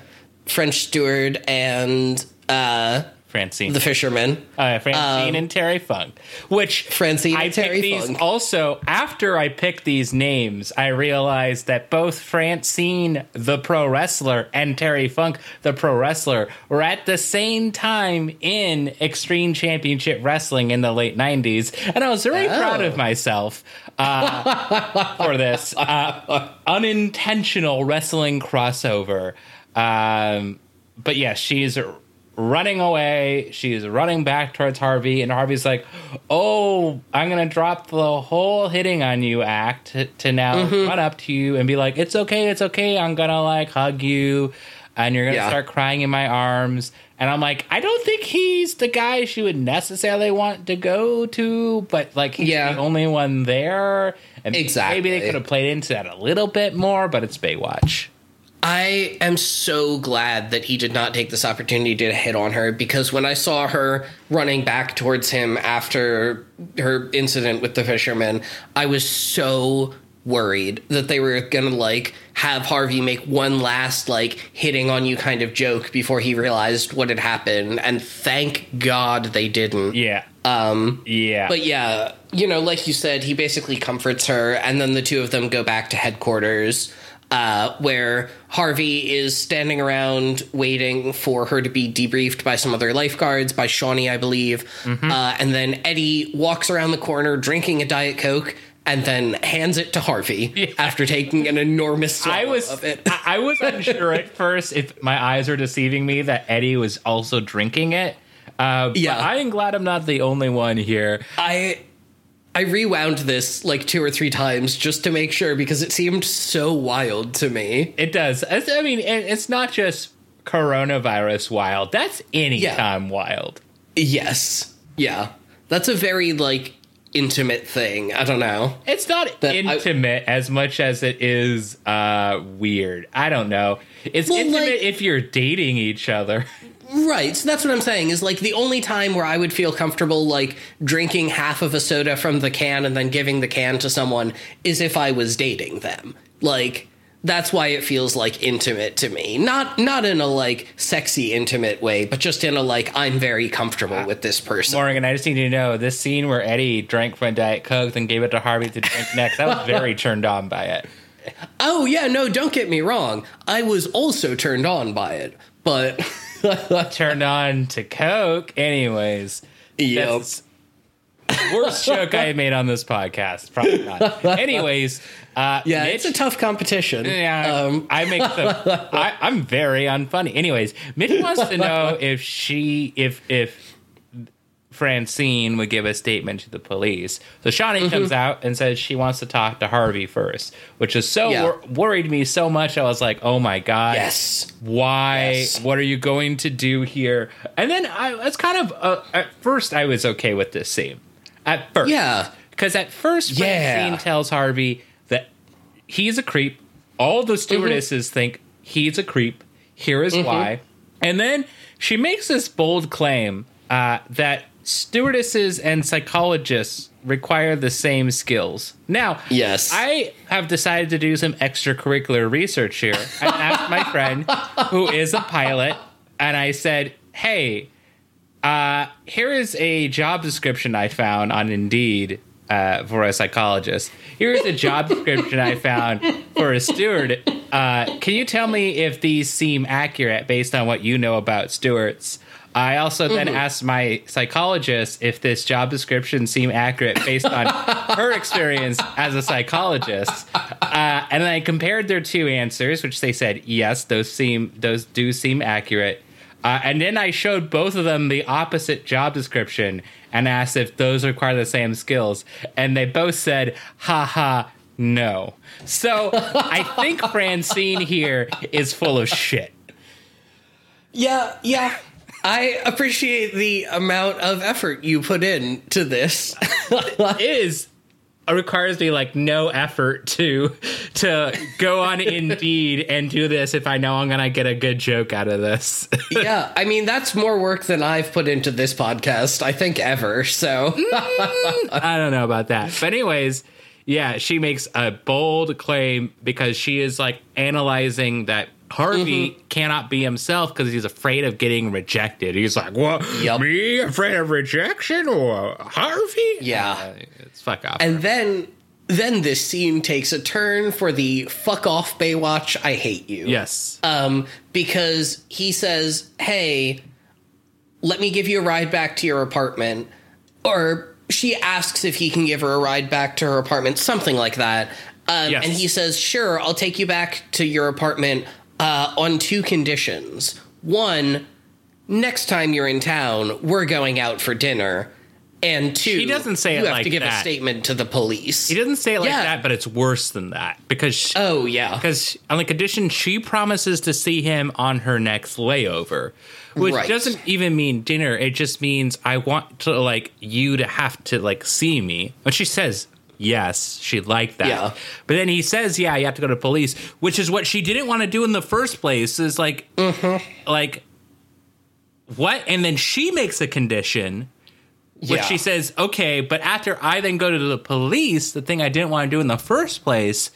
French Stewart and uh, Francine, the fisherman, uh, Francine um, and Terry Funk. Which Francine I and Terry these Funk. Also, after I picked these names, I realized that both Francine, the pro wrestler, and Terry Funk, the pro wrestler, were at the same time in Extreme Championship Wrestling in the late nineties, and I was very oh. proud of myself uh, for this uh, unintentional wrestling crossover. Um, but yeah, she's running away. She's running back towards Harvey, and Harvey's like, "Oh, I'm gonna drop the whole hitting on you act to, to now mm-hmm. run up to you and be like, 'It's okay, it's okay. I'm gonna like hug you, and you're gonna yeah. start crying in my arms.'" And I'm like, I don't think he's the guy she would necessarily want to go to, but like he's yeah. the only one there, and exactly. maybe they could have played into that a little bit more. But it's Baywatch. I am so glad that he did not take this opportunity to hit on her, because when I saw her running back towards him after her incident with the fisherman, I was so worried that they were going to, like, have Harvey make one last, like, hitting on you kind of joke before he realized what had happened. And thank God they didn't. Yeah. Um, yeah. But yeah, you know, like you said, he basically comforts her, and then the two of them go back to headquarters. Uh, where Harvey is standing around waiting for her to be debriefed by some other lifeguards, by Shawnee, I believe. Mm-hmm. Uh, and then Eddie walks around the corner drinking a Diet Coke and then hands it to Harvey yeah. after taking an enormous swallow I was, of it. I, I was unsure at first if my eyes were deceiving me that Eddie was also drinking it. Uh, yeah. But I am glad I'm not the only one here. I... I rewound this like two or three times just to make sure, because it seemed so wild to me. It does. I mean, it's not just coronavirus wild. That's anytime yeah. wild. Yes. Yeah. That's a very, like, intimate thing. I don't know. It's not that intimate I, as much as it is uh, weird. I don't know. It's well, intimate like, if you're dating each other. Right. So that's what I'm saying is, like, the only time where I would feel comfortable, like, drinking half of a soda from the can and then giving the can to someone is if I was dating them. Like, that's why it feels, like, intimate to me. Not not in a, like, sexy, intimate way, but just in a, like, I'm very comfortable uh, with this person. Morgan, I just need you to know, this scene where Eddie drank from Diet Coke and gave it to Harvey to drink next, I was very turned on by it. Oh, yeah, no, don't get me wrong. I was also turned on by it, but... turned on to Coke, anyways. Yep. Worst joke I made on this podcast. Probably not. Anyways... Uh, yeah, Mitch, it's a tough competition. Yeah, um. I make the. I, I'm very unfunny. Anyways, Mitch wants to know if she, if if Francine would give a statement to the police. So Shawnee mm-hmm. comes out and says she wants to talk to Harvey first, which is so yeah. wor- worried me so much. I was like, oh my god, yes, why? Yes. What are you going to do here? And then I, that's kind of uh, at first I was okay with this scene. At first, yeah, because at first Francine yeah. tells Harvey. He's a creep. All the stewardesses mm-hmm. think he's a creep. Here is mm-hmm. why. And then she makes this bold claim uh, that stewardesses and psychologists require the same skills. Now, yes. I have decided to do some extracurricular research here. I asked my friend, who is a pilot, and I said, hey, uh, here is a job description I found on Indeed. Uh, for a psychologist. Here's a job description I found for a steward. Uh, can you tell me if these seem accurate based on what you know about stewards? I also then mm-hmm. asked my psychologist if this job description seemed accurate based on her experience as a psychologist. Uh, and then I compared their two answers, which they said, yes, those seem those do seem accurate. Uh, and then I showed both of them the opposite job description and asked if those require the same skills. And they both said, ha ha, no. So I think Francine here is full of shit. Yeah, yeah. I appreciate the amount of effort you put in to this. It is. It requires me, like, no effort to to go on Indeed and do this if I know I'm going to get a good joke out of this. Yeah, I mean, that's more work than I've put into this podcast, I think, ever, so. mm, I don't know about that. But anyways, yeah, she makes a bold claim because she is, like, analyzing that Harvey mm-hmm. cannot be himself because he's afraid of getting rejected. He's like, what? Yep. Me? Afraid of rejection? Or Harvey? Yeah. Uh, it's fuck off. And then, then this scene takes a turn for the fuck off Baywatch, I hate you. Yes. Um, because he says, hey, let me give you a ride back to your apartment. Or she asks if he can give her a ride back to her apartment, something like that. Um, yes. And he says, sure, I'll take you back to your apartment Uh, on two conditions. One, next time you're in town, we're going out for dinner. And two, he doesn't say you it have like to give that. a statement to the police. He doesn't say it like yeah. that, but it's worse than that. Because she, oh, yeah. Because on the condition, she promises to see him on her next layover, which right. doesn't even mean dinner. It just means I want to, like, you to have to, like, see me. But she says yes, she liked that. Yeah. But then he says, yeah, you have to go to police, which is what she didn't want to do in the first place. Is like, mm-hmm. like, what? And then she makes a condition, which yeah. she says, okay, but after I then go to the police, the thing I didn't want to do in the first place,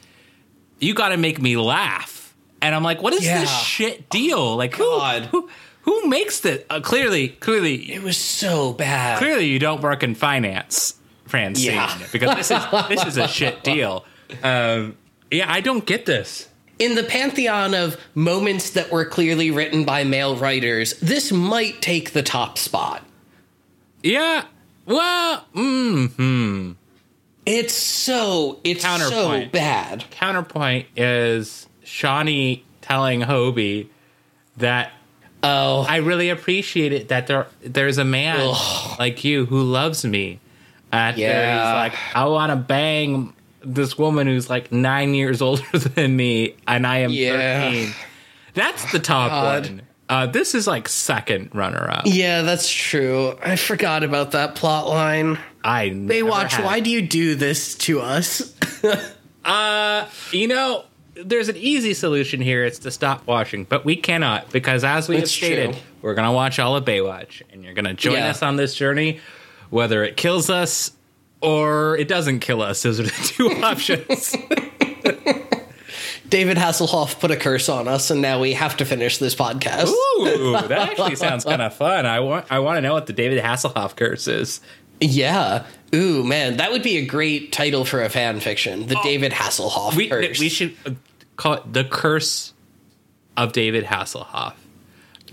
you got to make me laugh. And I'm like, what is yeah. this shit deal? Like, who, who, who makes this? Uh, clearly, clearly. It was so bad. Clearly, you don't work in finance. Francine, yeah. because this is this is a shit deal. Um, yeah, I don't get this. In the pantheon of moments that were clearly written by male writers, this might take the top spot. Yeah. Well, mm-hmm. It's so it's so bad. Counterpoint is Shawnee telling Hobie that oh, I really appreciate it that there there's a man ugh. like you who loves me. After yeah. he's like, I want to bang this woman who's like nine years older than me, and I am yeah. thirteen. That's the top God. one. Uh, this is like second runner up. Yeah, that's true. I forgot about that plot line. I Baywatch, had. Why do you do this to us? uh, you know, there's an easy solution here. It's to stop watching, but we cannot because, as we it's have stated, true. We're going to watch all of Baywatch, and you're going to join yeah. us on this journey, whether it kills us or it doesn't kill us. Those are the two options. David Hasselhoff put a curse on us, and now we have to finish this podcast. Ooh, that actually sounds kind of fun. I want I want to know what the David Hasselhoff curse is. Yeah. Ooh, man, that would be a great title for a fan fiction. The oh, David Hasselhoff we, curse. We should call it The Curse of David Hasselhoff.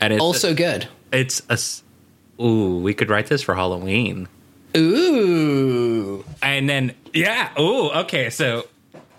And it's also a, good. It's a. Ooh, we could write this for Halloween. Ooh. And then, yeah. Ooh, okay, so.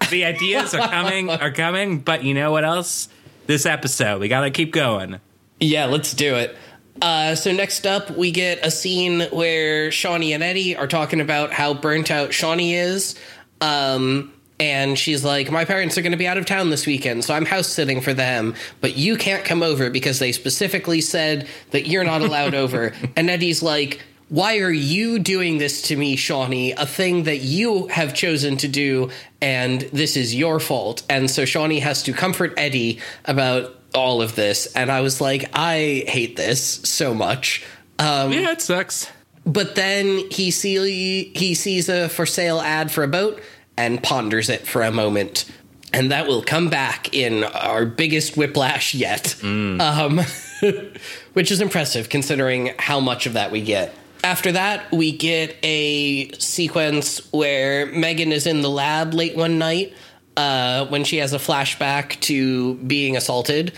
The ideas are coming, are coming, but you know what else? This episode, we gotta keep going. Yeah, let's do it. Uh, so next up, we get a scene where Shawnee and Eddie are talking about how burnt out Shawnee is, um, and she's like, my parents are going to be out of town this weekend, so I'm house-sitting for them, but you can't come over because they specifically said that you're not allowed over. And Eddie's like, why are you doing this to me, Shawnee? A thing that you have chosen to do, and this is your fault. And so Shawnee has to comfort Eddie about all of this. And I was like, I hate this so much. Um, yeah, it sucks. But then he see, he sees a for sale ad for a boat and ponders it for a moment. And that will come back in our biggest whiplash yet, mm. um, which is impressive considering how much of that we get. After that, we get a sequence where Megan is in the lab late one night uh, when she has a flashback to being assaulted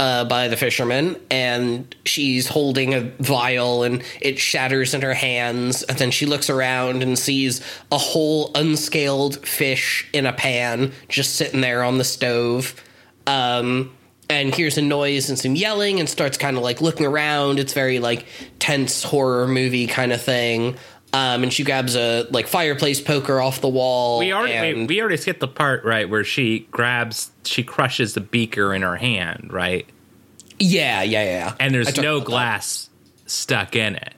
uh, by the fisherman, and she's holding a vial and it shatters in her hands. And then she looks around and sees a whole unscaled fish in a pan just sitting there on the stove. Um And hears a noise and some yelling and starts kind of like looking around. It's very like tense horror movie kind of thing. Um, and she grabs a like fireplace poker off the wall. We already and, wait, we already skipped the part, right, where she grabs she crushes the beaker in her hand, right? Yeah, yeah, yeah. And there's no glass that. stuck in it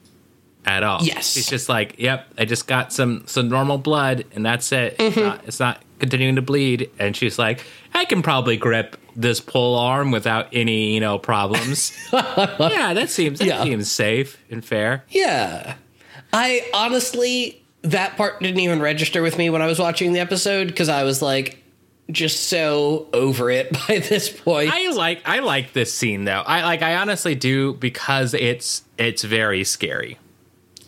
at all. Yes. She's just like, yep, I just got some some normal blood and that's it. Mm-hmm. It's not, it's not continuing to bleed. And she's like, I can probably grip this pole arm without any, you know, problems. yeah, that seems that yeah. seems safe and fair. Yeah. I honestly, that part didn't even register with me when I was watching the episode because I was like just so over it by this point. I like I like this scene though. I like I honestly do because it's it's very scary.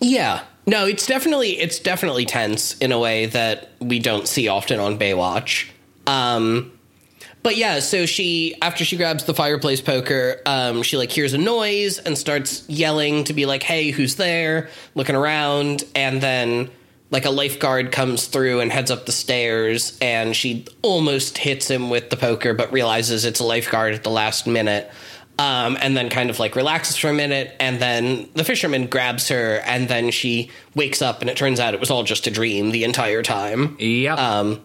Yeah. No, it's definitely it's definitely tense in a way that we don't see often on Baywatch. Um But yeah, so she, after she grabs the fireplace poker, um, she like hears a noise and starts yelling to be like, hey, who's there? Looking around. And then like a lifeguard comes through and heads up the stairs and she almost hits him with the poker, but realizes it's a lifeguard at the last minute. Um, and then kind of like relaxes for a minute. And then the fisherman grabs her and then she wakes up and it turns out it was all just a dream the entire time. Yep. Um,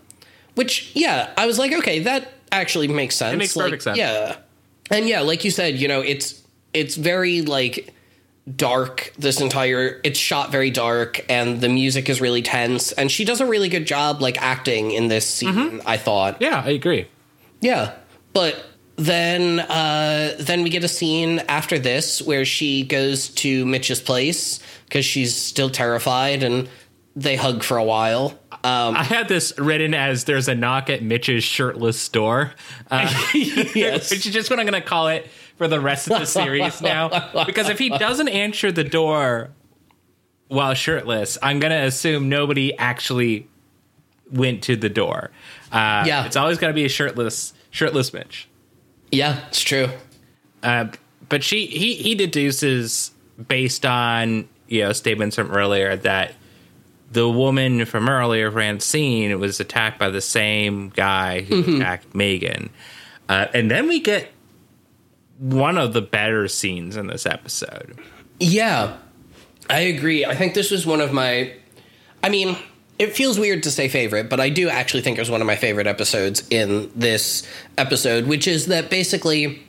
which, yeah, I was like, OK, that actually makes sense. It makes like, perfect sense. Yeah. And yeah, like you said, you know, it's it's very like dark, this entire it's shot very dark and the music is really tense. And she does a really good job like acting in this scene, mm-hmm. I thought. Yeah, I agree. Yeah. But then uh, then we get a scene after this where she goes to Mitch's place because she's still terrified and they hug for a while. Um, I had this written as there's a knock at Mitch's shirtless door, uh, yes. which is just what I'm going to call it for the rest of the series now. Because if he doesn't answer the door while shirtless, I'm going to assume nobody actually went to the door. Uh, yeah. It's always going to be a shirtless, shirtless Mitch. Yeah, it's true. Uh, but she, he, he deduces based on, you know, statements from earlier that the woman from earlier, Francine, was attacked by the same guy who mm-hmm. attacked Megan. Uh, and then we get one of the better scenes in this episode. Yeah, I agree. I think this was one of my... I mean, it feels weird to say favorite, but I do actually think it was one of my favorite episodes in this episode, which is that basically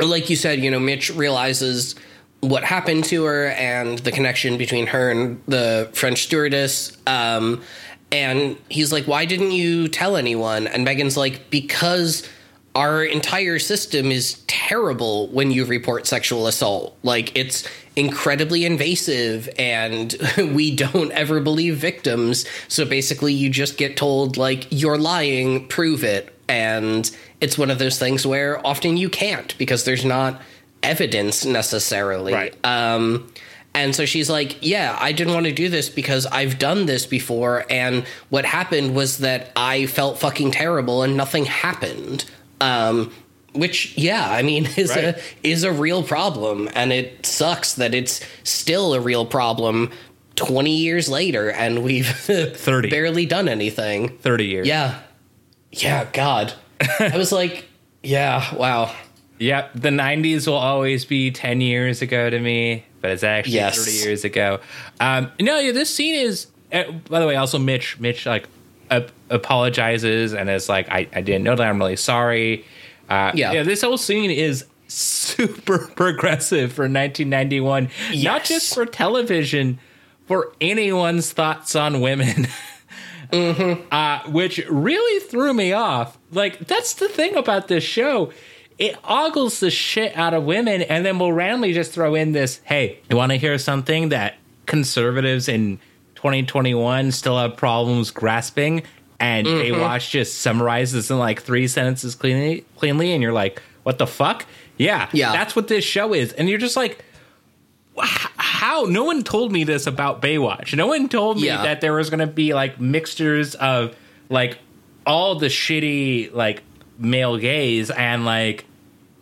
like you said, you know, Mitch realizes what happened to her and the connection between her and the French stewardess. Um, and he's like, why didn't you tell anyone? And Megan's like, because our entire system is terrible when you report sexual assault. Like, it's incredibly invasive, and we don't ever believe victims. So basically you just get told, like, you're lying, prove it. And it's one of those things where often you can't because there's not evidence necessarily. Right. Um, and so she's like, yeah, I didn't want to do this because I've done this before. And what happened was that I felt fucking terrible and nothing happened. Um, which, yeah, I mean, is right. a is a real problem, and it sucks that it's still a real problem twenty years later, and we've thirty barely done anything. Thirty years, yeah, yeah. God, I was like, yeah, wow, yeah. The nineties will always be ten years ago to me, but it's actually yes. thirty years ago. Um, no, yeah, this scene is. Uh, by the way, also Mitch, Mitch, like. apologizes and is like, I, I didn't know that, I'm really sorry. Uh, yeah. yeah, this whole scene is super progressive for nineteen ninety-one, yes. not just for television, for anyone's thoughts on women, mm-hmm. uh, which really threw me off. Like, that's the thing about this show. It ogles the shit out of women and then will randomly just throw in this, hey, you want to hear something that conservatives in twenty twenty-one still have problems grasping, and mm-hmm. Baywatch just summarizes in like three sentences cleanly, cleanly, and you're like, what the fuck? Yeah, yeah, that's what this show is. And you're just like, how? No one told me this about Baywatch. No one told me yeah. that there was going to be like mixtures of like all the shitty like male gaze and like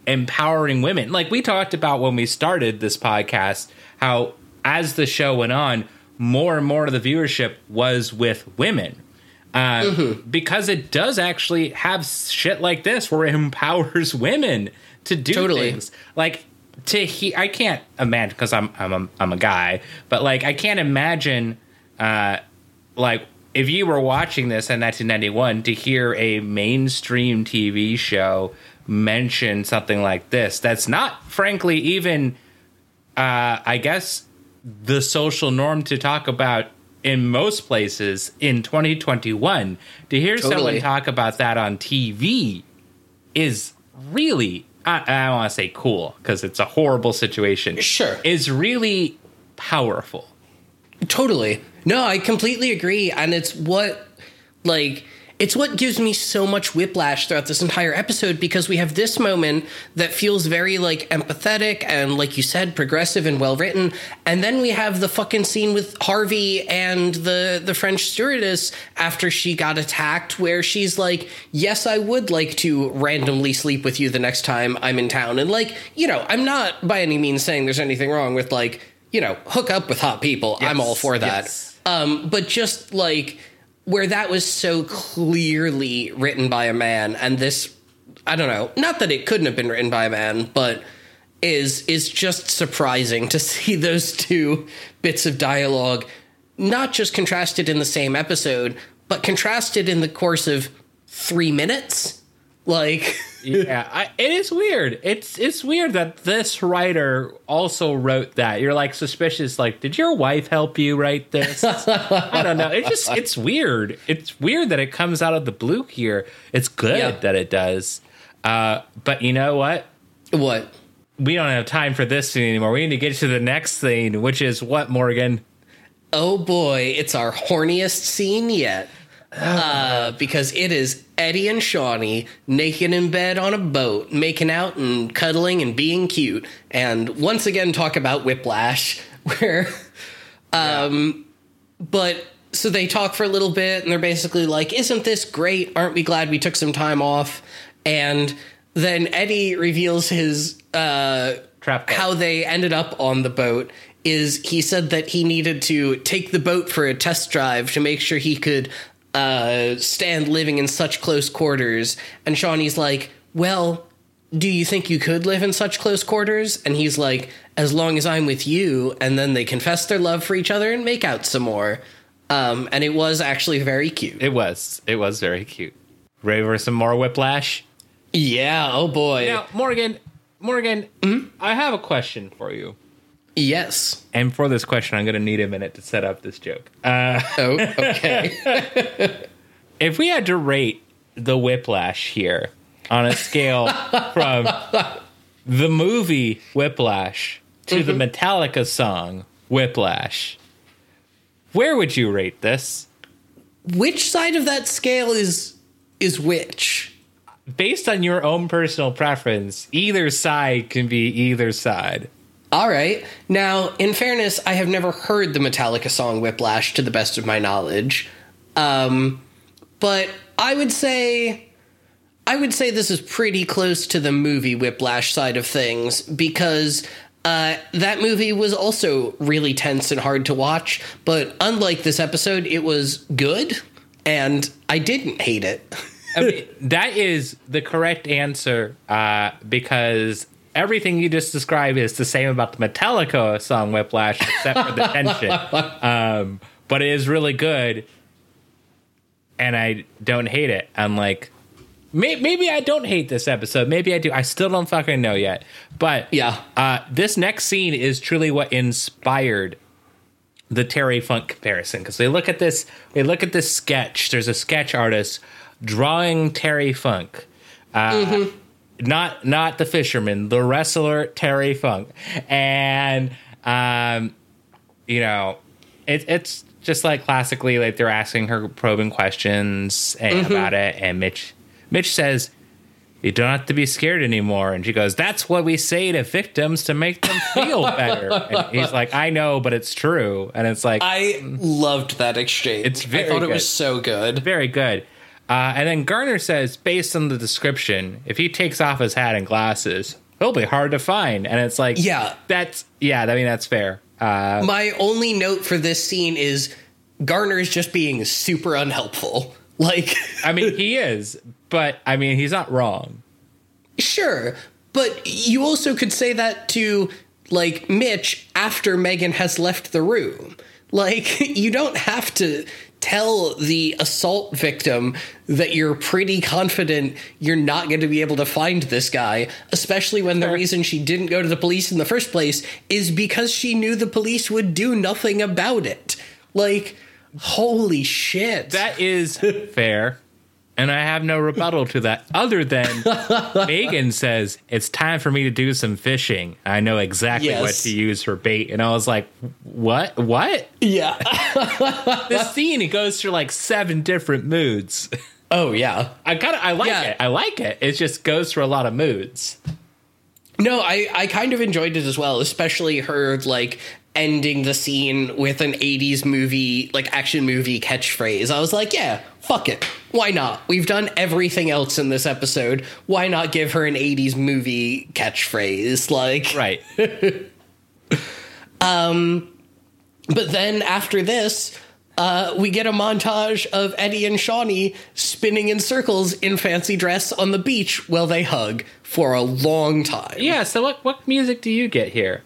empowering women. Like we talked about when we started this podcast, how as the show went on, more and more of the viewership was with women uh, mm-hmm. because it does actually have shit like this where it empowers women to do totally. things like to he. I can't imagine because I'm I'm a, I'm a guy, but like I can't imagine uh, like if you were watching this in nineteen ninety-one to hear a mainstream T V show mention something like this. That's not, frankly, even uh, I guess. the social norm to talk about in most places in twenty twenty-one. To hear totally. someone talk about that on T V is really, I, I don't want to say cool because it's a horrible situation. Sure. Is really powerful. Totally. No, I completely agree. And it's what, like, it's what gives me so much whiplash throughout this entire episode, because we have this moment that feels very, like, empathetic and, like you said, progressive and well-written. And then we have the fucking scene with Harvey and the, the French stewardess after she got attacked, where she's like, yes, I would like to randomly sleep with you the next time I'm in town. And, like, you know, I'm not by any means saying there's anything wrong with, like, you know, hook up with hot people. Yes, I'm all for that. Yes. Um, but just, like... where that was so clearly written by a man, and this, I don't know, not that it couldn't have been written by a man, but is is just surprising to see those two bits of dialogue not just contrasted in the same episode, but contrasted in the course of three minutes. Like, yeah, I, it is weird. It's it's weird that this writer also wrote that. You're like suspicious. Like, did your wife help you write this? I don't know. It just it's weird. It's weird that it comes out of the blue here. It's good yeah. that it does. Uh, but you know what? What? We don't have time for this scene anymore. We need to get to the next scene, which is what, Morgan? Oh, boy, it's our horniest scene yet. Uh, because it is Eddie and Shawnee naked in bed on a boat, making out and cuddling and being cute. And once again, talk about whiplash where, um, yeah. but so they talk for a little bit and they're basically like, isn't this great? Aren't we glad we took some time off? And then Eddie reveals his, uh, trap boat. How they ended up on the boat is he said that he needed to take the boat for a test drive to make sure he could uh stand living in such close quarters. And Shawnee's like, well, do you think you could live in such close quarters? And he's like, as long as I'm with you. And then they confess their love for each other and make out some more. Um and it was actually very cute. It was it was very cute. Ready for some more whiplash? Yeah. Oh boy. Now, Morgan, Morgan, mm-hmm. I have a question for you. Yes. And for this question, I'm going to need a minute to set up this joke. Uh, oh, okay. If we had to rate the Whiplash here on a scale from the movie Whiplash to mm-hmm. the Metallica song Whiplash, where would you rate this? Which side of that scale is is which? Based on your own personal preference, either side can be either side. All right. Now, in fairness, I have never heard the Metallica song Whiplash, to the best of my knowledge. Um, but I would say I would say this is pretty close to the movie Whiplash side of things, because uh, that movie was also really tense and hard to watch. But unlike this episode, it was good, and I didn't hate it. I mean, that is the correct answer, uh, because everything you just described is the same about the Metallica song Whiplash, except for the tension. Um, but it is really good, and I don't hate it. I'm like, may- maybe I don't hate this episode. Maybe I do. I still don't fucking know yet. But yeah, uh, this next scene is truly what inspired the Terry Funk comparison, because they look at this. They look at this sketch. There's a sketch artist drawing Terry Funk. Uh, mm-hmm. Not not the fisherman, the wrestler Terry Funk. And, um, you know, it, it's just like classically, like they're asking her probing questions and, mm-hmm. about it. And Mitch Mitch says, "You don't have to be scared anymore." And she goes, "That's what we say to victims to make them feel better." And he's like, "I know, but it's true." And it's like, I loved that exchange. It's very I thought good. It was so good. Very good. Uh, and then Garner says, based on the description, if he takes off his hat and glasses, he'll be hard to find. And it's like, yeah, that's yeah. I mean, that's fair. Uh, My only note for this scene is Garner is just being super unhelpful. Like, I mean, he is, but I mean, he's not wrong. Sure. But you also could say that to, like, Mitch after Megan has left the room. Like, you don't have to tell the assault victim that you're pretty confident you're not going to be able to find this guy, especially when the reason she didn't go to the police in the first place is because she knew the police would do nothing about it. Like, holy shit. That is fair. And I have no rebuttal to that, other than Megan says, "It's time for me to do some fishing. I know exactly yes. what to use for bait." And I was like, what? What? Yeah. This scene, it goes through like seven different moods. Oh, yeah. I kind of I like yeah. it. I like it. It just goes through a lot of moods. No, I, I kind of enjoyed it as well, especially her, like, ending the scene with an eighties movie, like, action movie catchphrase. I was like, yeah, fuck it. Why not? We've done everything else in this episode. Why not give her an eighties movie catchphrase? Like, right. um, but then after this, uh, we get a montage of Eddie and Shawnee spinning in circles in fancy dress on the beach while they hug for a long time. Yeah. So what, what music do you get here?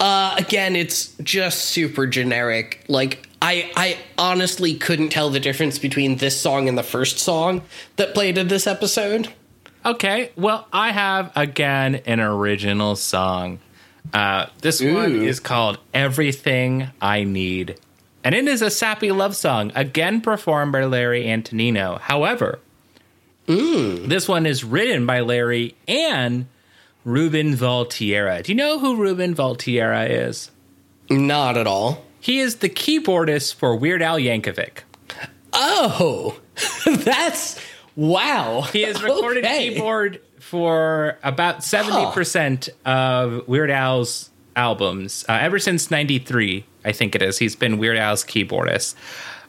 Uh, again, it's just super generic. Like, I, I honestly couldn't tell the difference between this song and the first song that played in this episode. Okay, well, I have, again, an original song. Uh, this Ooh. one is called "Everything I Need." And it is a sappy love song, again performed by Larry Antonino. However, Ooh. this one is written by Larry and Ruben Valtierra. Do you know who Ruben Valtierra is? Not at all. He is the keyboardist for Weird Al Yankovic. Oh, that's wow. He has recorded okay. keyboard for about seventy percent huh. of Weird Al's albums. Uh, ever since ninety-three, I think it is, he's been Weird Al's keyboardist.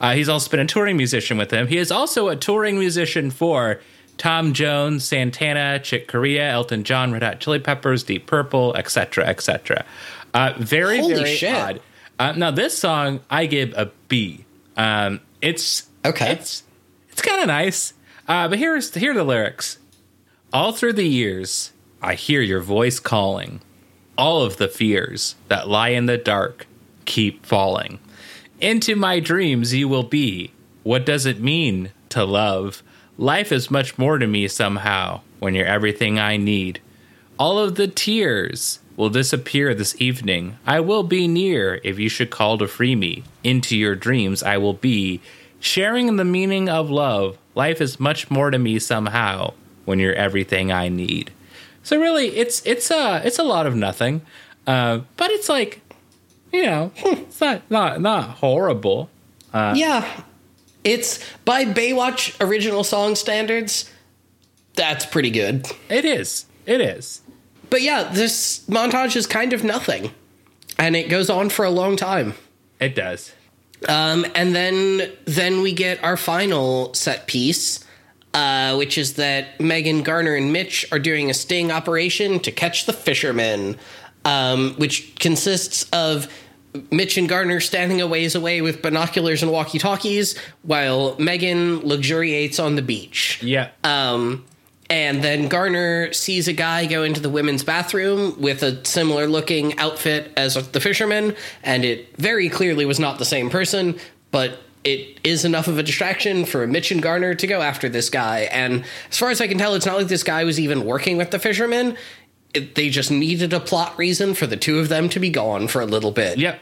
Uh, he's also been a touring musician with him. He is also a touring musician for Tom Jones, Santana, Chick Corea, Elton John, Red Hot Chili Peppers, Deep Purple, et cetera, et cetera. Uh, very, Holy very shit. odd. Uh, now, this song, I give a B. Um, it's okay. It's it's kind of nice. Uh, but here's here are the lyrics. "All through the years, I hear your voice calling. All of the fears that lie in the dark keep falling. Into my dreams you will be. What does it mean to love? Life is much more to me somehow when you're everything I need. All of the tears will disappear this evening. I will be near if you should call to free me. Into your dreams I will be, sharing in the meaning of love. Life is much more to me somehow when you're everything I need. So really, it's it's a it's a lot of nothing, uh, but it's like, you know, it's not not not horrible. Uh, yeah, it's by Baywatch original song standards. That's pretty good. It is. It is. But yeah, this montage is kind of nothing, and it goes on for a long time. It does. Um, and then then we get our final set piece, uh, which is that Megan, Garner, and Mitch are doing a sting operation to catch the fishermen, um, which consists of Mitch and Garner standing a ways away with binoculars and walkie-talkies while Megan luxuriates on the beach. Yeah. Um, and then Garner sees a guy go into the women's bathroom with a similar looking outfit as the fisherman, and it very clearly was not the same person, but it is enough of a distraction for Mitch and Garner to go after this guy. And as far as I can tell, it's not like this guy was even working with the fisherman. It, they just needed a plot reason for the two of them to be gone for a little bit. Yep.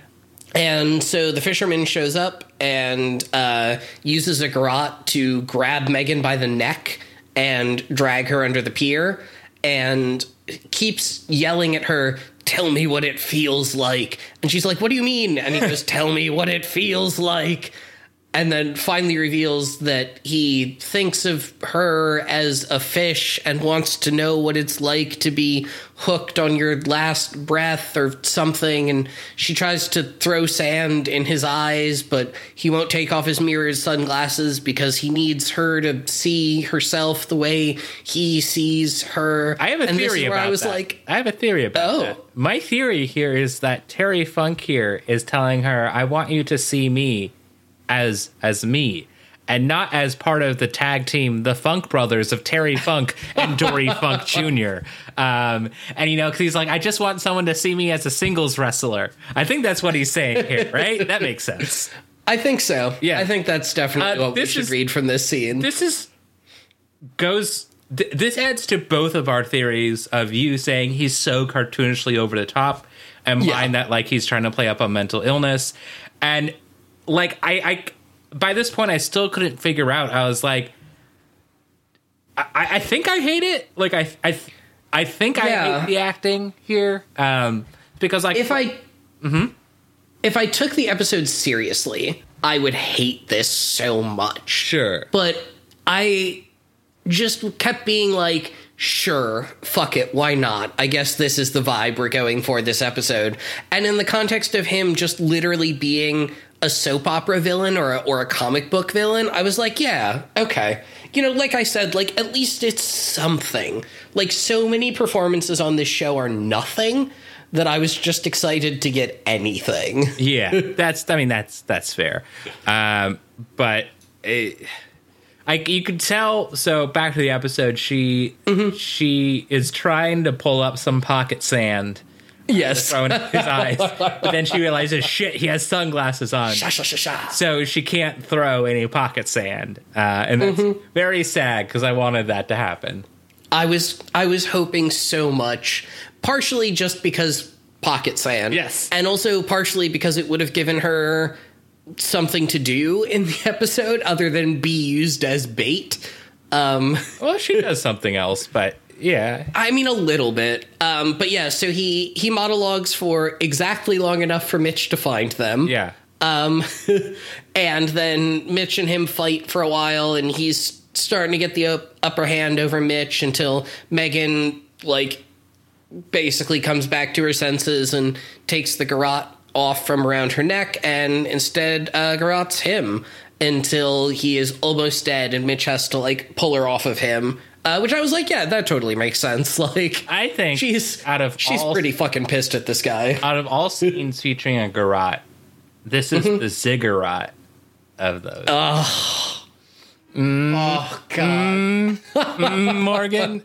And so the fisherman shows up and uh, uses a garrote to grab Megan by the neck and drag her under the pier, and keeps yelling at her, "Tell me what it feels like." And she's like, "What do you mean?" And he goes, "Tell me what it feels like." And then finally reveals that he thinks of her as a fish and wants to know what it's like to be hooked on your last breath or something. And she tries to throw sand in his eyes, but he won't take off his mirrored sunglasses because he needs her to see herself the way he sees her. I have a and theory about I was that. Like, I have a theory about oh. that. My theory here is that Terry Funk here is telling her, "I want you to see me as as me," and not as part of the tag team, the Funk Brothers of Terry Funk and Dory Funk Junior Um, and, you know, because he's like, "I just want someone to see me as a singles wrestler." I think that's what he's saying here, right? That makes sense. I think so. Yeah. I think that's definitely uh, what we should is, read from this scene. This is goes. Th- this adds to both of our theories of you saying he's so cartoonishly over the top, and yeah. mine that, like, he's trying to play up on mental illness. And Like, I, I, by this point, I still couldn't figure out. I was like, I, I think I hate it. Like, I, I, I think yeah. I hate the acting here. Um, because, like, if I, mm-hmm. if I took the episode seriously, I would hate this so much. Sure. But I just kept being like, sure, fuck it, why not? I guess this is the vibe we're going for this episode. And in the context of him just literally being a soap opera villain or a, or a comic book villain, I was like, yeah, okay. You know, like I said, like, at least it's something. Like, so many performances on this show are nothing that I was just excited to get anything. Yeah, that's, I mean, that's, that's fair. Um, but it, I, you could tell, so back to the episode, she, mm-hmm. she is trying to pull up some pocket sand. Yes. Throwing up his eyes. But then she realizes, shit, he has sunglasses on. Sha, sha, sha, sha. So she can't throw any pocket sand. Uh, and that's mm-hmm. very sad because I wanted that to happen. I was I was hoping so much, partially just because pocket sand. Yes. And also partially because it would have given her something to do in the episode other than be used as bait. Um, well, she does something else, but yeah, I mean, a little bit. Um, but yeah, so he he monologues for exactly long enough for Mitch to find them. Yeah. Um, and then Mitch and him fight for a while, and he's starting to get the up, upper hand over Mitch until Megan, like, basically comes back to her senses and takes the garrote off from around her neck, and instead uh, garrotes him until he is almost dead, and Mitch has to, like, pull her off of him. Uh, which I was like, yeah, that totally makes sense. Like, I think she's out of she's all, pretty fucking pissed at this guy. Out of all scenes featuring a garrote, this is mm-hmm. the ziggurat of those. Oh, mm, oh God, mm, Morgan.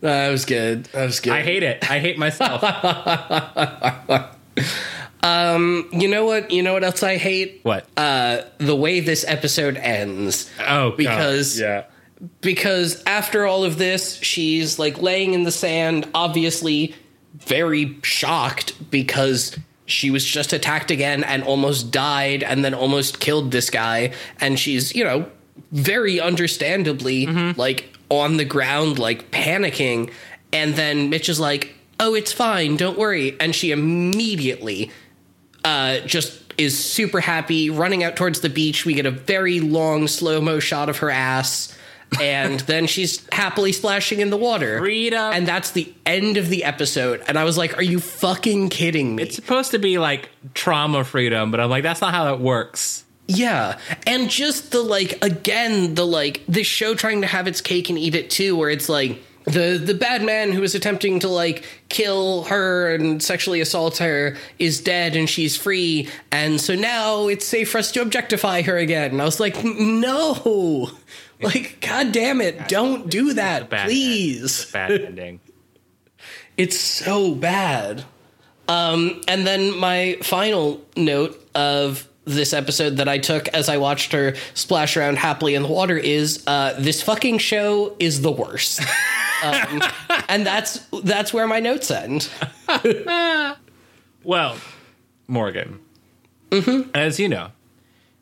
That was good. That was good. I hate it. I hate myself. Um, you know what? You know what else I hate? What? Uh, the way this episode ends. Oh, because God. yeah. because after all of this, she's like laying in the sand, obviously very shocked because she was just attacked again and almost died and then almost killed this guy. And she's, you know, very understandably mm-hmm. like on the ground, like panicking. And then Mitch is like, oh, it's fine. Don't worry. And she immediately uh, just is super happy, running out towards the beach. We get a very long slow-mo shot of her ass. And then she's happily splashing in the water. Freedom. And that's the end of the episode. And I was like, are you fucking kidding me? It's supposed to be like trauma freedom, but I'm like, that's not how it works. Yeah. And just the like, again, the like, this show trying to have its cake and eat it too, where it's like the the bad man who is attempting to like kill her and sexually assault her is dead and she's free. And so now it's safe for us to objectify her again. And I was like, no. Like, God damn it, don't do that, please. It's a bad ending. It's so bad. Um, and then my final note of this episode that I took as I watched her splash around happily in the water is uh, this fucking show is the worst. um, and that's that's where my notes end. Well, Morgan, mm-hmm. as you know,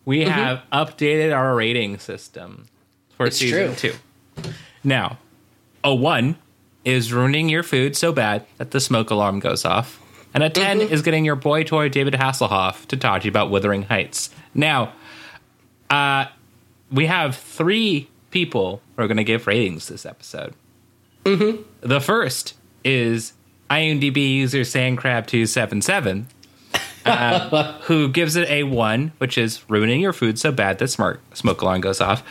we mm-hmm. have updated our rating system. For it's season true. two. Now, a one is ruining your food so bad that the smoke alarm goes off. And a ten mm-hmm. is getting your boy toy David Hasselhoff to talk to you about Wuthering Heights. Now, uh, we have three people who are going to give ratings this episode. Mm-hmm. The first is IMDb user Sandcrab two seven seven, uh, who gives it a one, which is ruining your food so bad that smart smoke alarm goes off.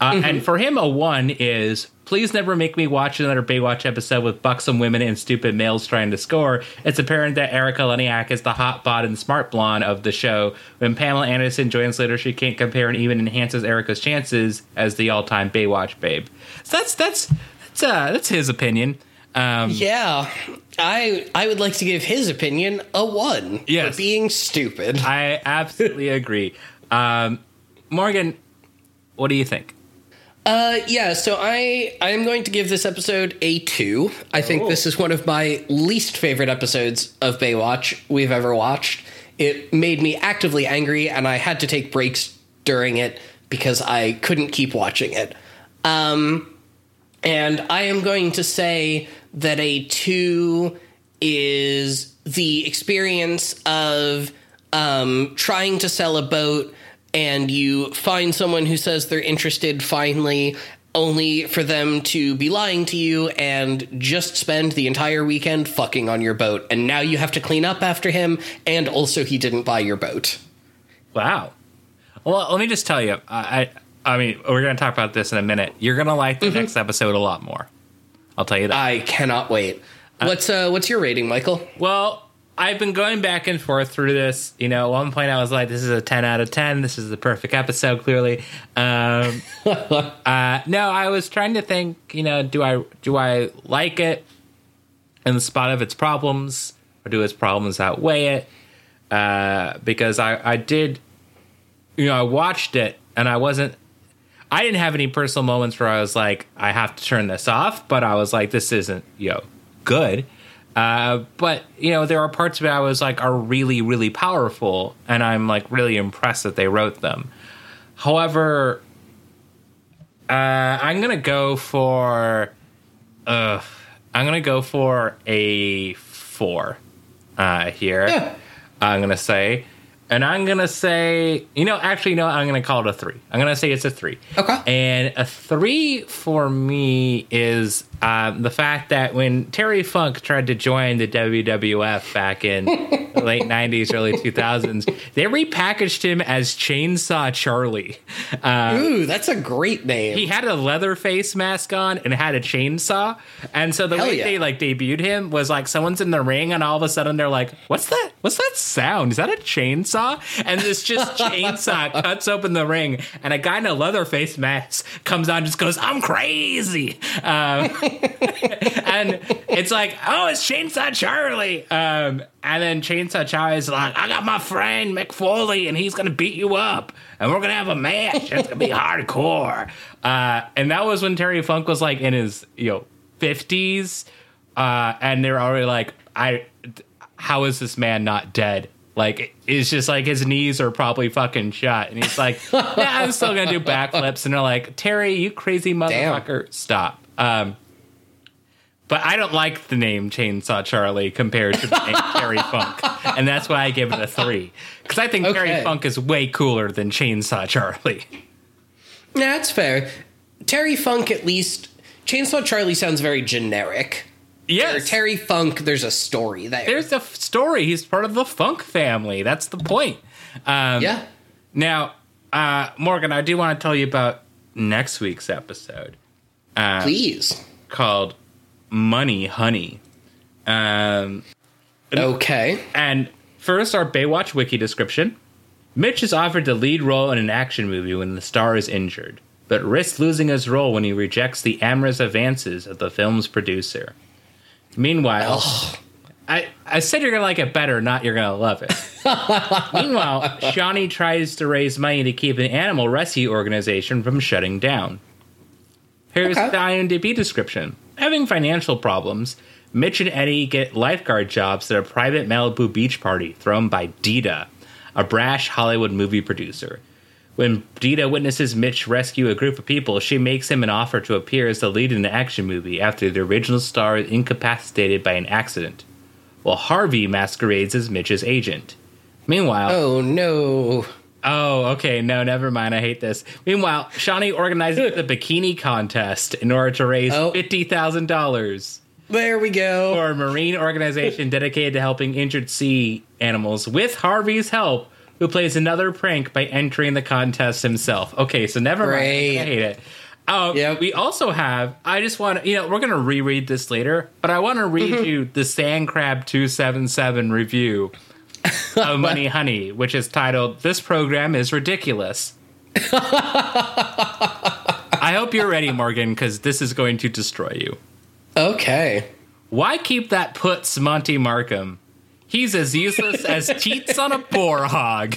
Uh, mm-hmm. And for him, a one is, please never make me watch another Baywatch episode with buxom women and stupid males trying to score. It's apparent that Erica Leniak is the hot bod and smart blonde of the show. When Pamela Anderson joins later, she can't compare and even enhances Erica's chances as the all-time Baywatch babe. So that's that's that's uh, that's his opinion. Um, yeah, I I would like to give his opinion a one yes. for being stupid. I absolutely agree. Um, Morgan, what do you think? Uh, yeah, so I, I am going to give this episode a two. I think oh. this is one of my least favorite episodes of Baywatch we've ever watched. It made me actively angry, and I had to take breaks during it because I couldn't keep watching it. Um, and I am going to say that a two is the experience of um, trying to sell a boat and you find someone who says they're interested finally, only for them to be lying to you and just spend the entire weekend fucking on your boat. And now you have to clean up after him, and also he didn't buy your boat. Wow. Well, let me just tell you, I I, I mean, we're going to talk about this in a minute. You're going to like the mm-hmm. next episode a lot more. I'll tell you that. I cannot wait. Uh, what's uh, what's your rating, Michael? Well, I've been going back and forth through this. You know, at one point I was like, this is a ten out of ten. This is the perfect episode, clearly. Um, uh, no, I was trying to think, you know, do I do I like it in the spot of its problems? Or do its problems outweigh it? Uh, because I, I did, you know, I watched it and I wasn't, I didn't have any personal moments where I was like, I have to turn this off. But I was like, this isn't, yo, good. Uh, but, you know, there are parts of it I was like are really, really powerful, and I'm like really impressed that they wrote them. However, uh, I'm going to go for uh, I'm going to go for a four uh, here, yeah. I'm going to say. And I'm going to say, you know, actually, no, I'm going to call it a three. I'm going to say it's a three. Okay. And a three for me is um, the fact that when Terry Funk tried to join the W W F back in the late nineties, early two thousands, they repackaged him as Chainsaw Charlie. Um, Ooh, that's a great name. He had a leather face mask on and had a chainsaw. And so the Hell way yeah. they like debuted him was like someone's in the ring and all of a sudden they're like, what's that? what's that sound? Is that a chainsaw? And this just chainsaw cuts open the ring, and a guy in a leather-faced mask comes on and just goes, I'm crazy. Um, and it's like, oh, it's Chainsaw Charlie. Um, and then Chainsaw Charlie's like, I got my friend Mick Foley, and he's going to beat you up, and we're going to have a match. It's going to be hardcore. Uh, and that was when Terry Funk was like in his, you know, fifties. Uh, and they're already like, I, how is this man not dead? Like, it's just like his knees are probably fucking shot. And he's like, yeah, I'm still going to do backflips. And they're like, Terry, you crazy motherfucker. Damn. Stop. Um, but I don't like the name Chainsaw Charlie compared to Terry Funk. And that's why I give it a three. Because I think okay. Terry Funk is way cooler than Chainsaw Charlie. Yeah, that's fair. Terry Funk, at least. Chainsaw Charlie sounds very generic. Yes. Terry Funk, there's a story there. There's a f- story. He's part of the Funk family. That's the point. Um, yeah. Now, uh, Morgan, I do want to tell you about next week's episode. Uh, Please. Called Money Honey. Um, okay. And first, our Baywatch Wiki description. Mitch is offered the lead role in an action movie when the star is injured, but risks losing his role when he rejects the amorous advances of the film's producer. Meanwhile, oh. I, I said you're going to like it better, not you're going to love it. Meanwhile, Shawnee tries to raise money to keep an animal rescue organization from shutting down. Here's okay. the I M D B description. Having financial problems, Mitch and Eddie get lifeguard jobs at a private Malibu beach party thrown by Dita, a brash Hollywood movie producer. When Dita witnesses Mitch rescue a group of people, she makes him an offer to appear as the lead in an action movie after the original star is incapacitated by an accident, while Harvey masquerades as Mitch's agent. Meanwhile... Oh, no. Oh, okay, no, never mind, I hate this. Meanwhile, Shawnee organizes the bikini contest in order to raise oh. fifty thousand dollars. There we go. For a marine organization dedicated to helping injured sea animals with Harvey's help, who plays another prank by entering the contest himself. Okay, so never Great. mind. I hate it. Um, yep. We also have, I just want to, you know, we're going to reread this later, but I want to read mm-hmm. you the Sand Crab two seventy-seven review of Money Honey, which is titled, This Program is Ridiculous. I hope you're ready, Morgan, because this is going to destroy you. Okay. Why keep that puts Monty Markham? He's as useless as teats on a boar hog.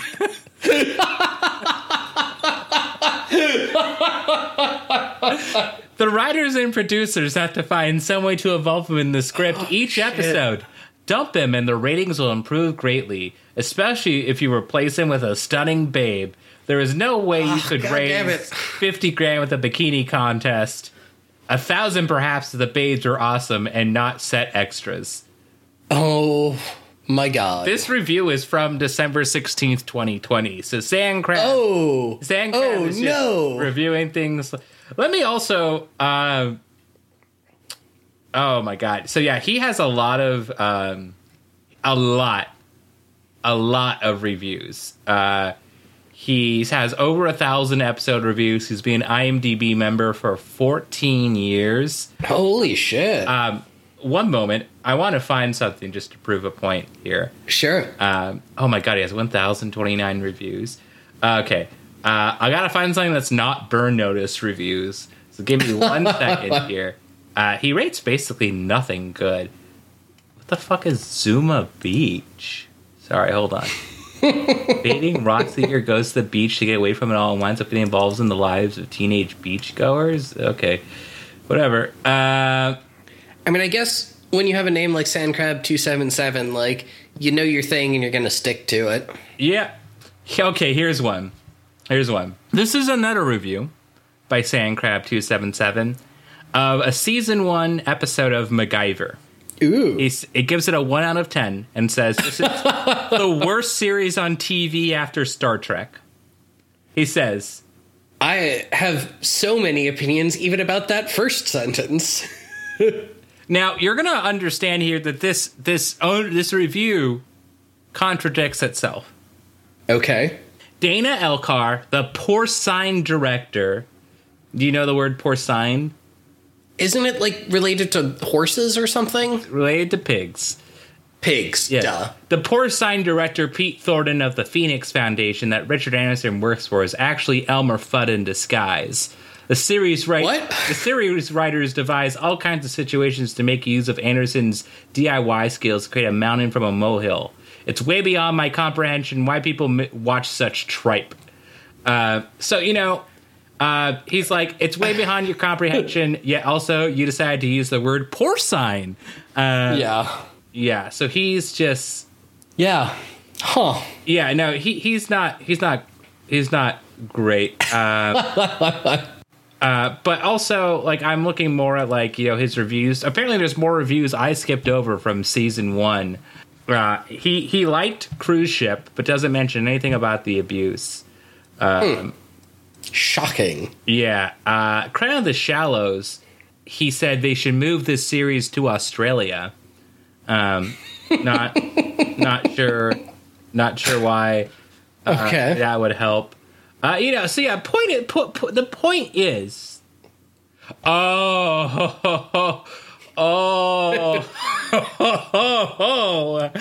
The writers and producers have to find some way to evolve him in the script oh, each shit. episode. Dump him and the ratings will improve greatly, especially if you replace him with a stunning babe. There is no way oh, you could God raise fifty grand with a bikini contest. A thousand perhaps if the babes were awesome and not set extras. Oh... My God. This review is from December sixteenth, twenty twenty. So Sand Crab, oh, Sand Crab oh, is just no. reviewing things. Let me also... Uh, oh, my God. So, yeah, he has a lot of... Um, a lot. A lot of reviews. Uh, he has over a thousand episode reviews. He's been an I M D B member for fourteen years. Holy shit. Um One moment, I want to find something just to prove a point here. Sure. Um, oh my God, he has one thousand twenty-nine reviews. Uh, okay, uh, I gotta find something that's not Burn Notice reviews. So give me one second here. Uh, he rates basically nothing good. What the fuck is Zuma Beach? Sorry, hold on. Baiting rocks eater goes to the beach to get away from it all and winds up getting involved in the lives of teenage beachgoers. Okay, whatever. Uh... I mean, I guess when you have a name like Sand Crab two seventy-seven, like, you know your thing and you're going to stick to it. Yeah. Okay, here's one. Here's one. This is another review by Sand Crab two seventy-seven of a season one episode of MacGyver. Ooh. He's, it gives it a one out of ten and says, this is the worst series on T V after Star Trek. He says, I have so many opinions even about that first sentence. Now, you're going to understand here that this this own, this review contradicts itself. Okay. Dana Elcar, the porcine director. Do you know the word porcine? Isn't it, like, related to horses or something? It's related to pigs. pigs, yeah. duh. The porcine director Pete Thornton of the Phoenix Foundation that Richard Anderson works for is actually Elmer Fudd in disguise. The series, write, what? the series writers devise all kinds of situations to make use of Anderson's D I Y skills to create a mountain from a molehill. It's way beyond my comprehension why people m- watch such tripe. Uh, so, you know, uh, he's like, it's way beyond your comprehension, yet also you decide to use the word porcine. Uh, yeah. Yeah, so he's just... Yeah. Huh. Yeah, no, he, he's not... He's not... He's not great. Uh... Uh, but also, like, I'm looking more at, like, you know, his reviews. Apparently there's more reviews I skipped over from season one. Uh, he he liked Cruise Ship, but doesn't mention anything about the abuse. Um, hmm. Shocking. Yeah. Uh, Crown of the Shallows, he said they should move this series to Australia. Um, not not sure not sure why uh, okay. that would help. Uh, you know, so yeah, point it, po- po- the point is, oh, ho, ho, ho, oh, ho, ho, ho, ho.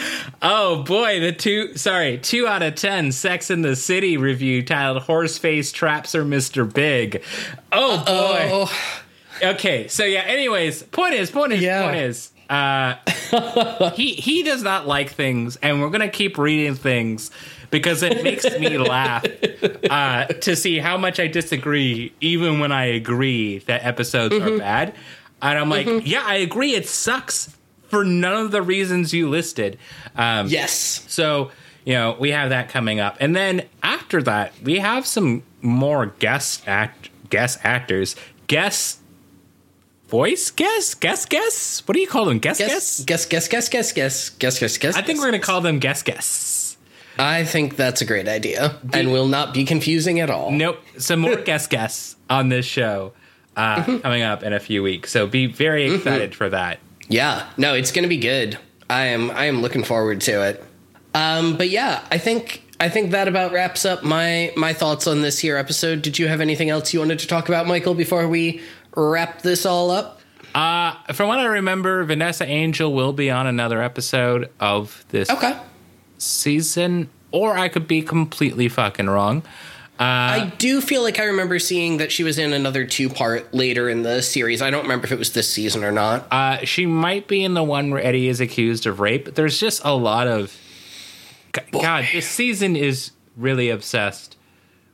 Oh boy, the two, sorry, two out of ten Sex and the City review titled Horseface Traps or Mister Big. Oh Uh-oh. boy. Okay, so yeah, anyways, point is, point is, yeah. point is. Uh, he he does not like things, and we're gonna keep reading things because it makes me laugh uh, to see how much I disagree, even when I agree that episodes mm-hmm. are bad. And I'm like, mm-hmm. yeah, I agree. It sucks for none of the reasons you listed. Um, yes. So you know we have that coming up, and then after that we have some more guest act guest actors guest. Voice guess? Guess guess? What do you call them? Guess guess? Guess guess guess guess guess guess guess guess. I think we're going to call them guess guess. I think that's a great idea and will not be confusing at all. Nope. Some more guess guess on this show uh, mm-hmm. coming up in a few weeks. So be very excited mm-hmm. for that. Yeah. No, it's going to be good. I am I am looking forward to it. Um, but yeah, I think I think that about wraps up my my thoughts on this here episode. Did you have anything else you wanted to talk about, Michael, before we wrap this all up? Uh, from what I remember, Vanessa Angel will be on another episode of this okay. season, or I could be completely fucking wrong. Uh, I do feel like I remember seeing that she was in another two-part later in the series. I don't remember if it was this season or not. Uh, she might be in the one where Eddie is accused of rape. There's just a lot of... Boy. God, this season is really obsessed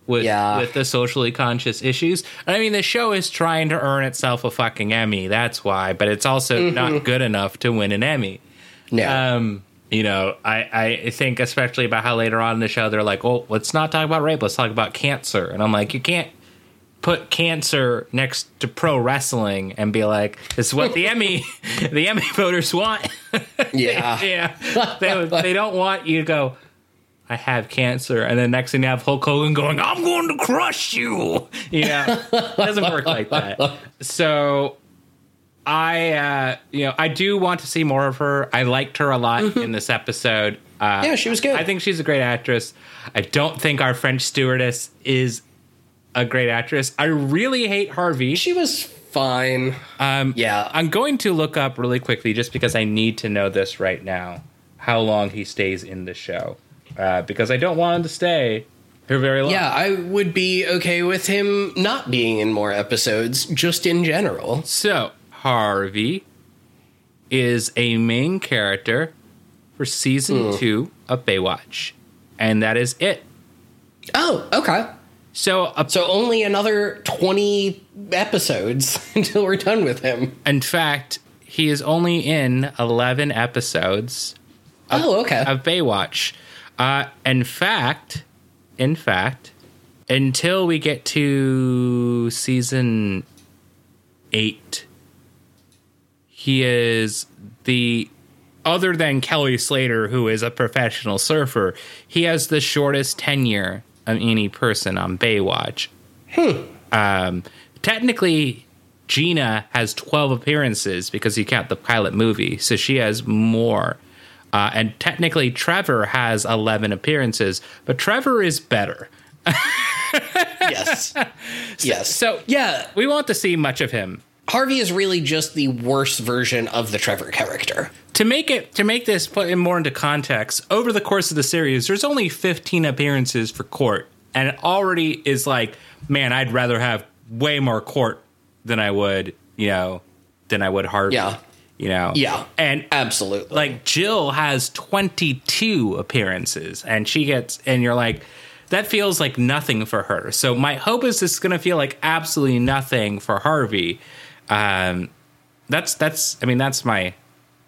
With, yeah. with the socially conscious issues. And I mean, the show is trying to earn itself a fucking Emmy. That's why. But it's also mm-hmm. not good enough to win an Emmy. No. Um, you know, I, I think especially about how later on in the show, they're like, oh, let's not talk about rape. Let's talk about cancer. And I'm like, you can't put cancer next to pro wrestling and be like, this is what the Emmy the Emmy voters want. Yeah. yeah. They, they don't want you to go, I have cancer, and then next thing you have Hulk Hogan going, I'm going to crush you. Yeah, it doesn't work like that. So I, uh, you know, I do want to see more of her. I liked her a lot mm-hmm. in this episode. Uh, yeah, she was good. I think she's a great actress. I don't think our French stewardess is a great actress. I really hate Harvey. She was fine. Um, yeah. I'm going to look up really quickly just because I need to know this right now, how long he stays in the show. Uh, because I don't want him to stay here very long. Yeah, I would be okay with him not being in more episodes, just in general. So, Harvey is a main character for season mm. two of Baywatch. And that is it. Oh, okay. So, uh, so only another twenty episodes until we're done with him. In fact, he is only in eleven episodes of, oh, okay. of Baywatch. Uh, in fact, in fact, until we get to season eight, he is the, other than Kelly Slater, who is a professional surfer, he has the shortest tenure of any person on Baywatch. Hmm. Um, technically, Gina has twelve appearances because you count the pilot movie, so she has more. Uh, and technically, Trevor has eleven appearances, but Trevor is better. yes. So, yes. So, yeah, we want to see much of him. Harvey is really just the worse version of the Trevor character. To make it to make this put more into context, over the course of the series, there's only fifteen appearances for Court, and it already is like, man, I'd rather have way more Court than I would, you know, than I would Harvey. Yeah. You know, yeah, and absolutely. Like Jill has twenty-two appearances, and she gets, and you're like, that feels like nothing for her. So my hope is this is going to feel like absolutely nothing for Harvey. Um, that's that's. I mean, that's my,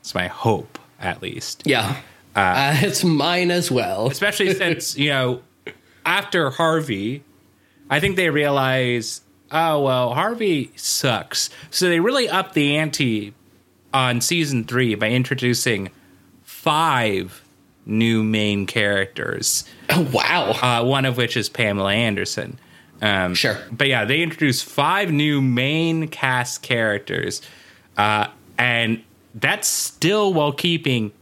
it's my hope at least. Yeah, uh, uh, it's mine as well. Especially since you know, after Harvey, I think they realize, oh well, Harvey sucks. So they really up the ante on season three by introducing five new main characters. Oh, wow. Uh, one of which is Pamela Anderson. Um, sure. But yeah, they introduced five new main cast characters. Uh, and that's still while keeping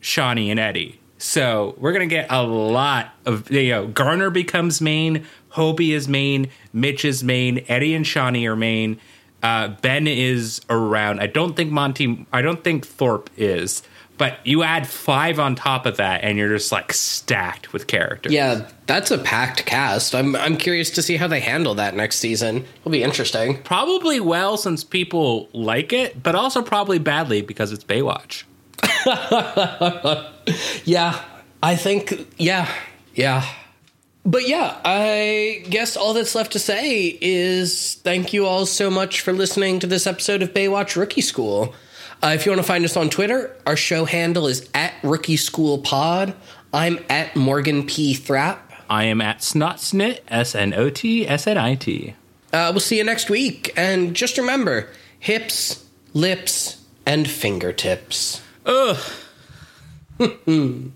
Shawnee and Eddie. So we're going to get a lot of, you know, Garner becomes main, Hobie is main, Mitch is main, Eddie and Shawnee are main. Uh, Ben is around. I don't think Monty, I don't think Thorpe is, but you add five on top of that and you're just like stacked with characters. Yeah, that's a packed cast. I'm I'm curious to see how they handle that next season. It'll be interesting. Probably well, since people like it, but also probably badly because it's Baywatch. Yeah, I think, yeah, yeah. But yeah, I guess all that's left to say is thank you all so much for listening to this episode of Baywatch Rookie School. Uh, if you want to find us on Twitter, our show handle is at Rookie School Pod. I'm at Morgan P. Thrapp. I am at Snotsnit, S N O T S N I T. Uh, we'll see you next week. And just remember, hips, lips, and fingertips. Ugh.